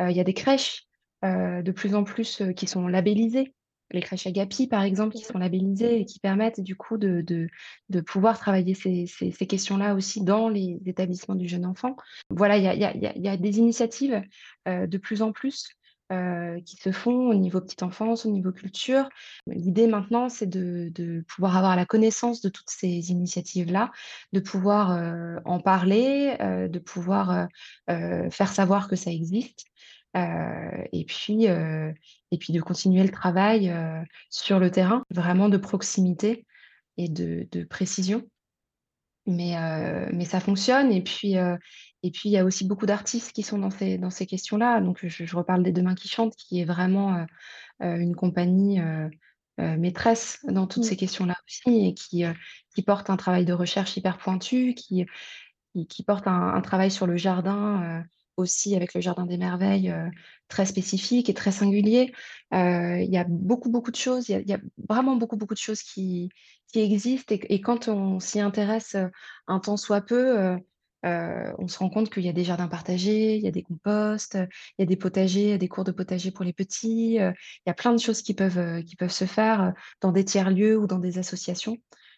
Euh, il y a des crèches euh, de plus en plus euh, qui sont labellisées. Les crèches Agapi, par exemple, qui sont labellisées et qui permettent du coup de, de, de pouvoir travailler ces, ces, ces questions-là aussi dans les établissements du jeune enfant. Voilà, il y a, y a, y a, y a des initiatives euh, de plus en plus euh, qui se font au niveau petite enfance, au niveau culture. L'idée maintenant, c'est de, de pouvoir avoir la connaissance de toutes ces initiatives-là, de pouvoir euh, en parler, euh, de pouvoir euh, euh, faire savoir que ça existe. Euh, et puis, euh, et puis de continuer le travail euh, sur le terrain, vraiment de proximité et de, de précision. Mais, euh, mais ça fonctionne. Et puis, euh, et puis, il y a aussi beaucoup d'artistes qui sont dans ces, dans ces questions-là. Donc, je, je reparle des Deux Mains qui Chantent, qui est vraiment euh, une compagnie euh, euh, maîtresse dans toutes mmh. ces questions-là aussi, et qui, euh, qui porte un travail de recherche hyper pointu, qui, qui, qui porte un, un travail sur le jardin. Euh, aussi avec le Jardin des Merveilles, euh, très spécifique et très singulier. Euh, il y a beaucoup, beaucoup de choses, il y a, il y a vraiment beaucoup, beaucoup de choses qui, qui existent, et, et quand on s'y intéresse un temps soit peu, euh, euh, on se rend compte qu'il y a des jardins partagés, il y a des composts, il y a des potagers, des cours de potager pour les petits, euh, il y a plein de choses qui peuvent, qui peuvent se faire dans des tiers-lieux ou dans des associations.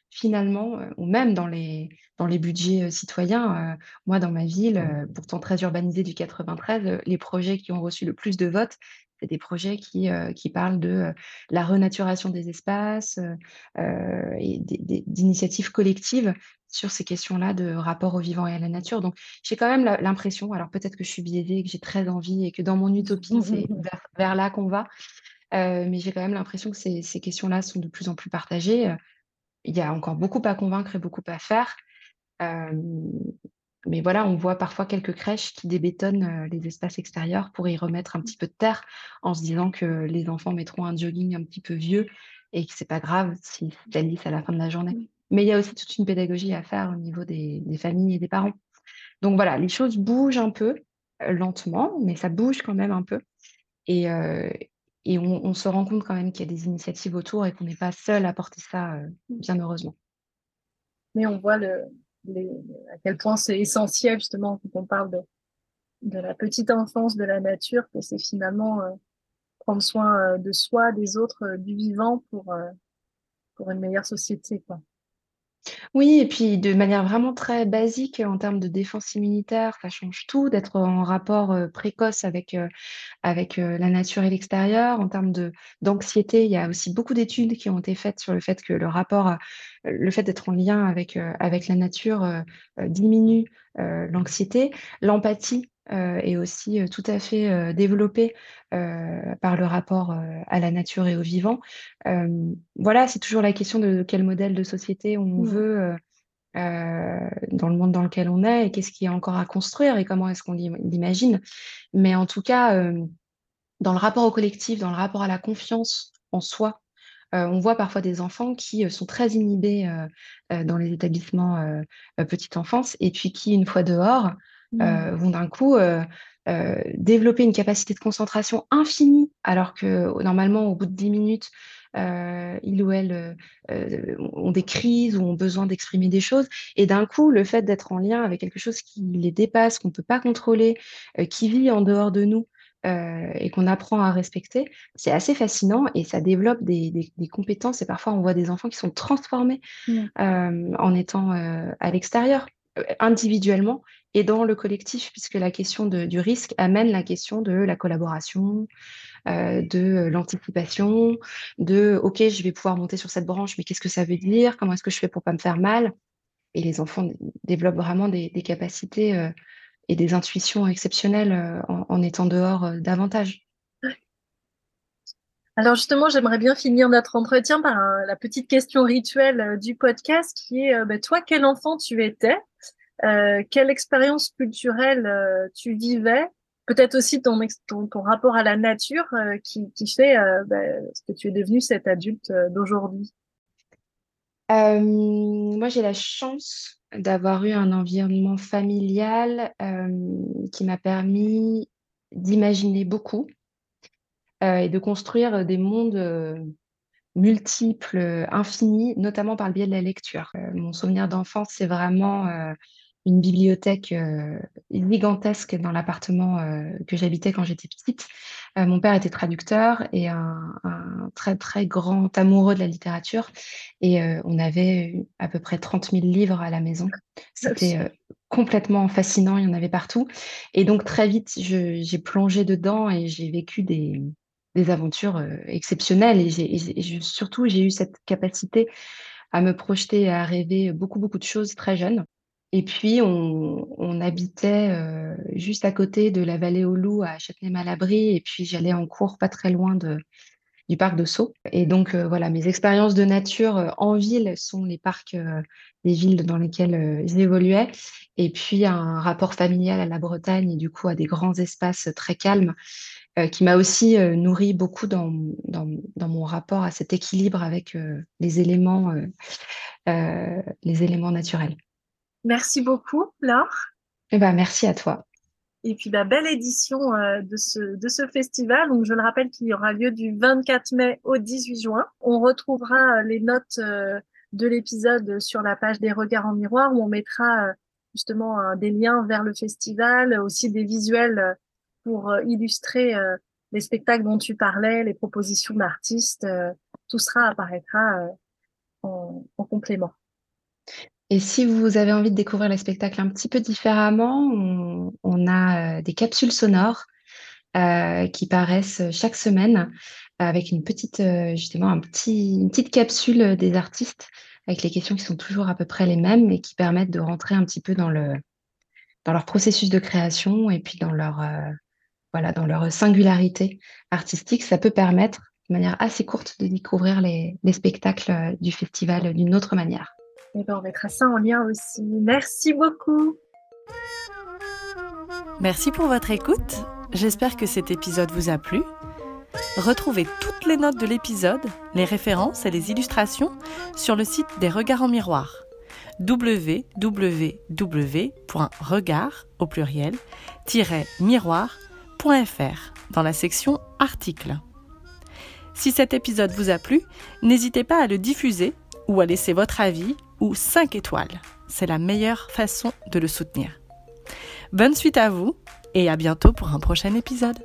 Finalement, euh, ou même dans les, dans les budgets euh, citoyens, euh, moi dans ma ville, euh, pourtant très urbanisée du quatre-vingt-treize, euh, les projets qui ont reçu le plus de votes, c'est des projets qui, euh, qui parlent de euh, la renaturation des espaces euh, et des, des, d'initiatives collectives sur ces questions-là de rapport au vivant et à la nature. Donc, j'ai quand même la, l'impression, alors peut-être que je suis biaisée, que j'ai très envie et que dans mon utopie, c'est vers, vers là qu'on va, euh, mais j'ai quand même l'impression que ces, ces questions-là sont de plus en plus partagées. Euh, Il y a encore beaucoup à convaincre et beaucoup à faire. Euh, Mais voilà, on voit parfois quelques crèches qui débétonnent les espaces extérieurs pour y remettre un petit peu de terre en se disant que les enfants mettront un jogging un petit peu vieux et que ce n'est pas grave s'ils salissent à la fin de la journée. Mais il y a aussi toute une pédagogie à faire au niveau des, des familles et des parents. Donc voilà, les choses bougent un peu, lentement, mais ça bouge quand même un peu. Et, euh, et on, on se rend compte quand même qu'il y a des initiatives autour et qu'on n'est pas seul à porter ça, euh, bien heureusement. Mais on voit le, les, à quel point c'est essentiel, justement, quand on parle de, de la petite enfance, de la nature, que c'est finalement euh, prendre soin de soi, des autres, euh, du vivant pour, euh, pour une meilleure société, quoi. Oui, et puis de manière vraiment très basique en termes de défense immunitaire, ça change tout d'être en rapport euh, précoce avec, euh, avec euh, la nature et l'extérieur. En termes de, d'anxiété, il y a aussi beaucoup d'études qui ont été faites sur le fait que le rapport, euh, le fait d'être en lien avec, euh, avec la nature euh, euh, diminue euh, l'anxiété. L'empathie euh, est aussi euh, tout à fait euh, développée euh, par le rapport euh, à la nature et au vivant. Euh, voilà, c'est toujours la question de quel modèle de société on mmh. veut euh, euh, dans le monde dans lequel on est et qu'est-ce qu'il y a encore à construire et comment est-ce qu'on l'imagine. Mais en tout cas, euh, dans le rapport au collectif, dans le rapport à la confiance en soi, Euh, on voit parfois des enfants qui euh, sont très inhibés euh, euh, dans les établissements euh, euh, petite enfance et puis qui, une fois dehors, euh, mmh. vont d'un coup euh, euh, développer une capacité de concentration infinie alors que normalement, au bout de dix minutes, euh, ils ou elles euh, euh, ont des crises ou ont besoin d'exprimer des choses. Et d'un coup, le fait d'être en lien avec quelque chose qui les dépasse, qu'on ne peut pas contrôler, euh, qui vit en dehors de nous, Euh, et qu'on apprend à respecter, c'est assez fascinant et ça développe des, des, des compétences. Et parfois, on voit des enfants qui sont transformés mmh. euh, en étant euh, à l'extérieur, individuellement et dans le collectif, puisque la question de, du risque amène la question de la collaboration, euh, de l'anticipation, de « ok, je vais pouvoir monter sur cette branche, mais qu'est-ce que ça veut dire? Comment est-ce que je fais pour pas me faire mal ?» Et les enfants développent vraiment des, des capacités euh, et des intuitions exceptionnelles euh, en, en étant dehors euh, davantage. Alors justement, j'aimerais bien finir notre entretien par un, la petite question rituelle euh, du podcast qui est, euh, bah, toi, quel enfant tu étais? euh, Quelle expérience culturelle euh, tu vivais? Peut-être aussi ton, ton, ton rapport à la nature euh, qui, qui fait euh, bah, ce que tu es devenu cet adulte euh, d'aujourd'hui. Euh, moi, j'ai la chance d'avoir eu un environnement familial euh, qui m'a permis d'imaginer beaucoup euh, et de construire des mondes euh, multiples, infinis, notamment par le biais de la lecture. Euh, mon souvenir d'enfance, c'est vraiment euh, une bibliothèque euh, gigantesque dans l'appartement euh, que j'habitais quand j'étais petite. Euh, mon père était traducteur et un, un très, très grand amoureux de la littérature. Et euh, on avait à peu près trente mille livres à la maison. C'était euh, complètement fascinant, il y en avait partout. Et donc, très vite, je, j'ai plongé dedans et j'ai vécu des, des aventures euh, exceptionnelles. Et, j'ai, et, j'ai, et je, surtout, j'ai eu cette capacité à me projeter et à rêver beaucoup, beaucoup de choses très jeune. Et puis, on, on habitait euh, juste à côté de la Vallée-aux-Loups à Châtenay-Malabry. Et puis, j'allais en cours pas très loin de, du parc de Sceaux. Et donc, euh, voilà, mes expériences de nature euh, en ville sont les parcs euh, des villes dans lesquelles euh, j'évoluais. Et puis, un rapport familial à la Bretagne et du coup à des grands espaces très calmes euh, qui m'a aussi euh, nourri beaucoup dans, dans, dans mon rapport à cet équilibre avec euh, les éléments, euh, euh, les éléments naturels. Merci beaucoup, Laure. Eh ben, merci à toi. Et puis, bah, belle édition euh, de, ce, de ce festival. Donc, je le rappelle qu'il y aura lieu du vingt-quatre mai au dix-huit juin. On retrouvera les notes euh, de l'épisode sur la page des Regards en Miroir où on mettra euh, justement euh, des liens vers le festival, aussi des visuels pour euh, illustrer euh, les spectacles dont tu parlais, les propositions d'artistes. Euh, tout sera apparaîtra euh, en, en complément. Et si vous avez envie de découvrir les spectacles un petit peu différemment, on, on a des capsules sonores euh, qui paraissent chaque semaine avec une petite, justement, un petit, une petite capsule des artistes avec les questions qui sont toujours à peu près les mêmes et qui permettent de rentrer un petit peu dans, le, dans leur processus de création et puis dans leur, euh, voilà, dans leur singularité artistique. Ça peut permettre, de manière assez courte, de découvrir les, les spectacles du festival d'une autre manière. Et ben on mettra ça en lien aussi. Merci beaucoup. Merci pour votre écoute. J'espère que cet épisode vous a plu. Retrouvez toutes les notes de l'épisode, les références et les illustrations sur le site des Regards en Miroir w w w point regards au pluriel tiret miroir point f r dans la section articles. Si cet épisode vous a plu, n'hésitez pas à le diffuser ou à laisser votre avis ou cinq étoiles. C'est la meilleure façon de le soutenir. Bonne suite à vous et à bientôt pour un prochain épisode.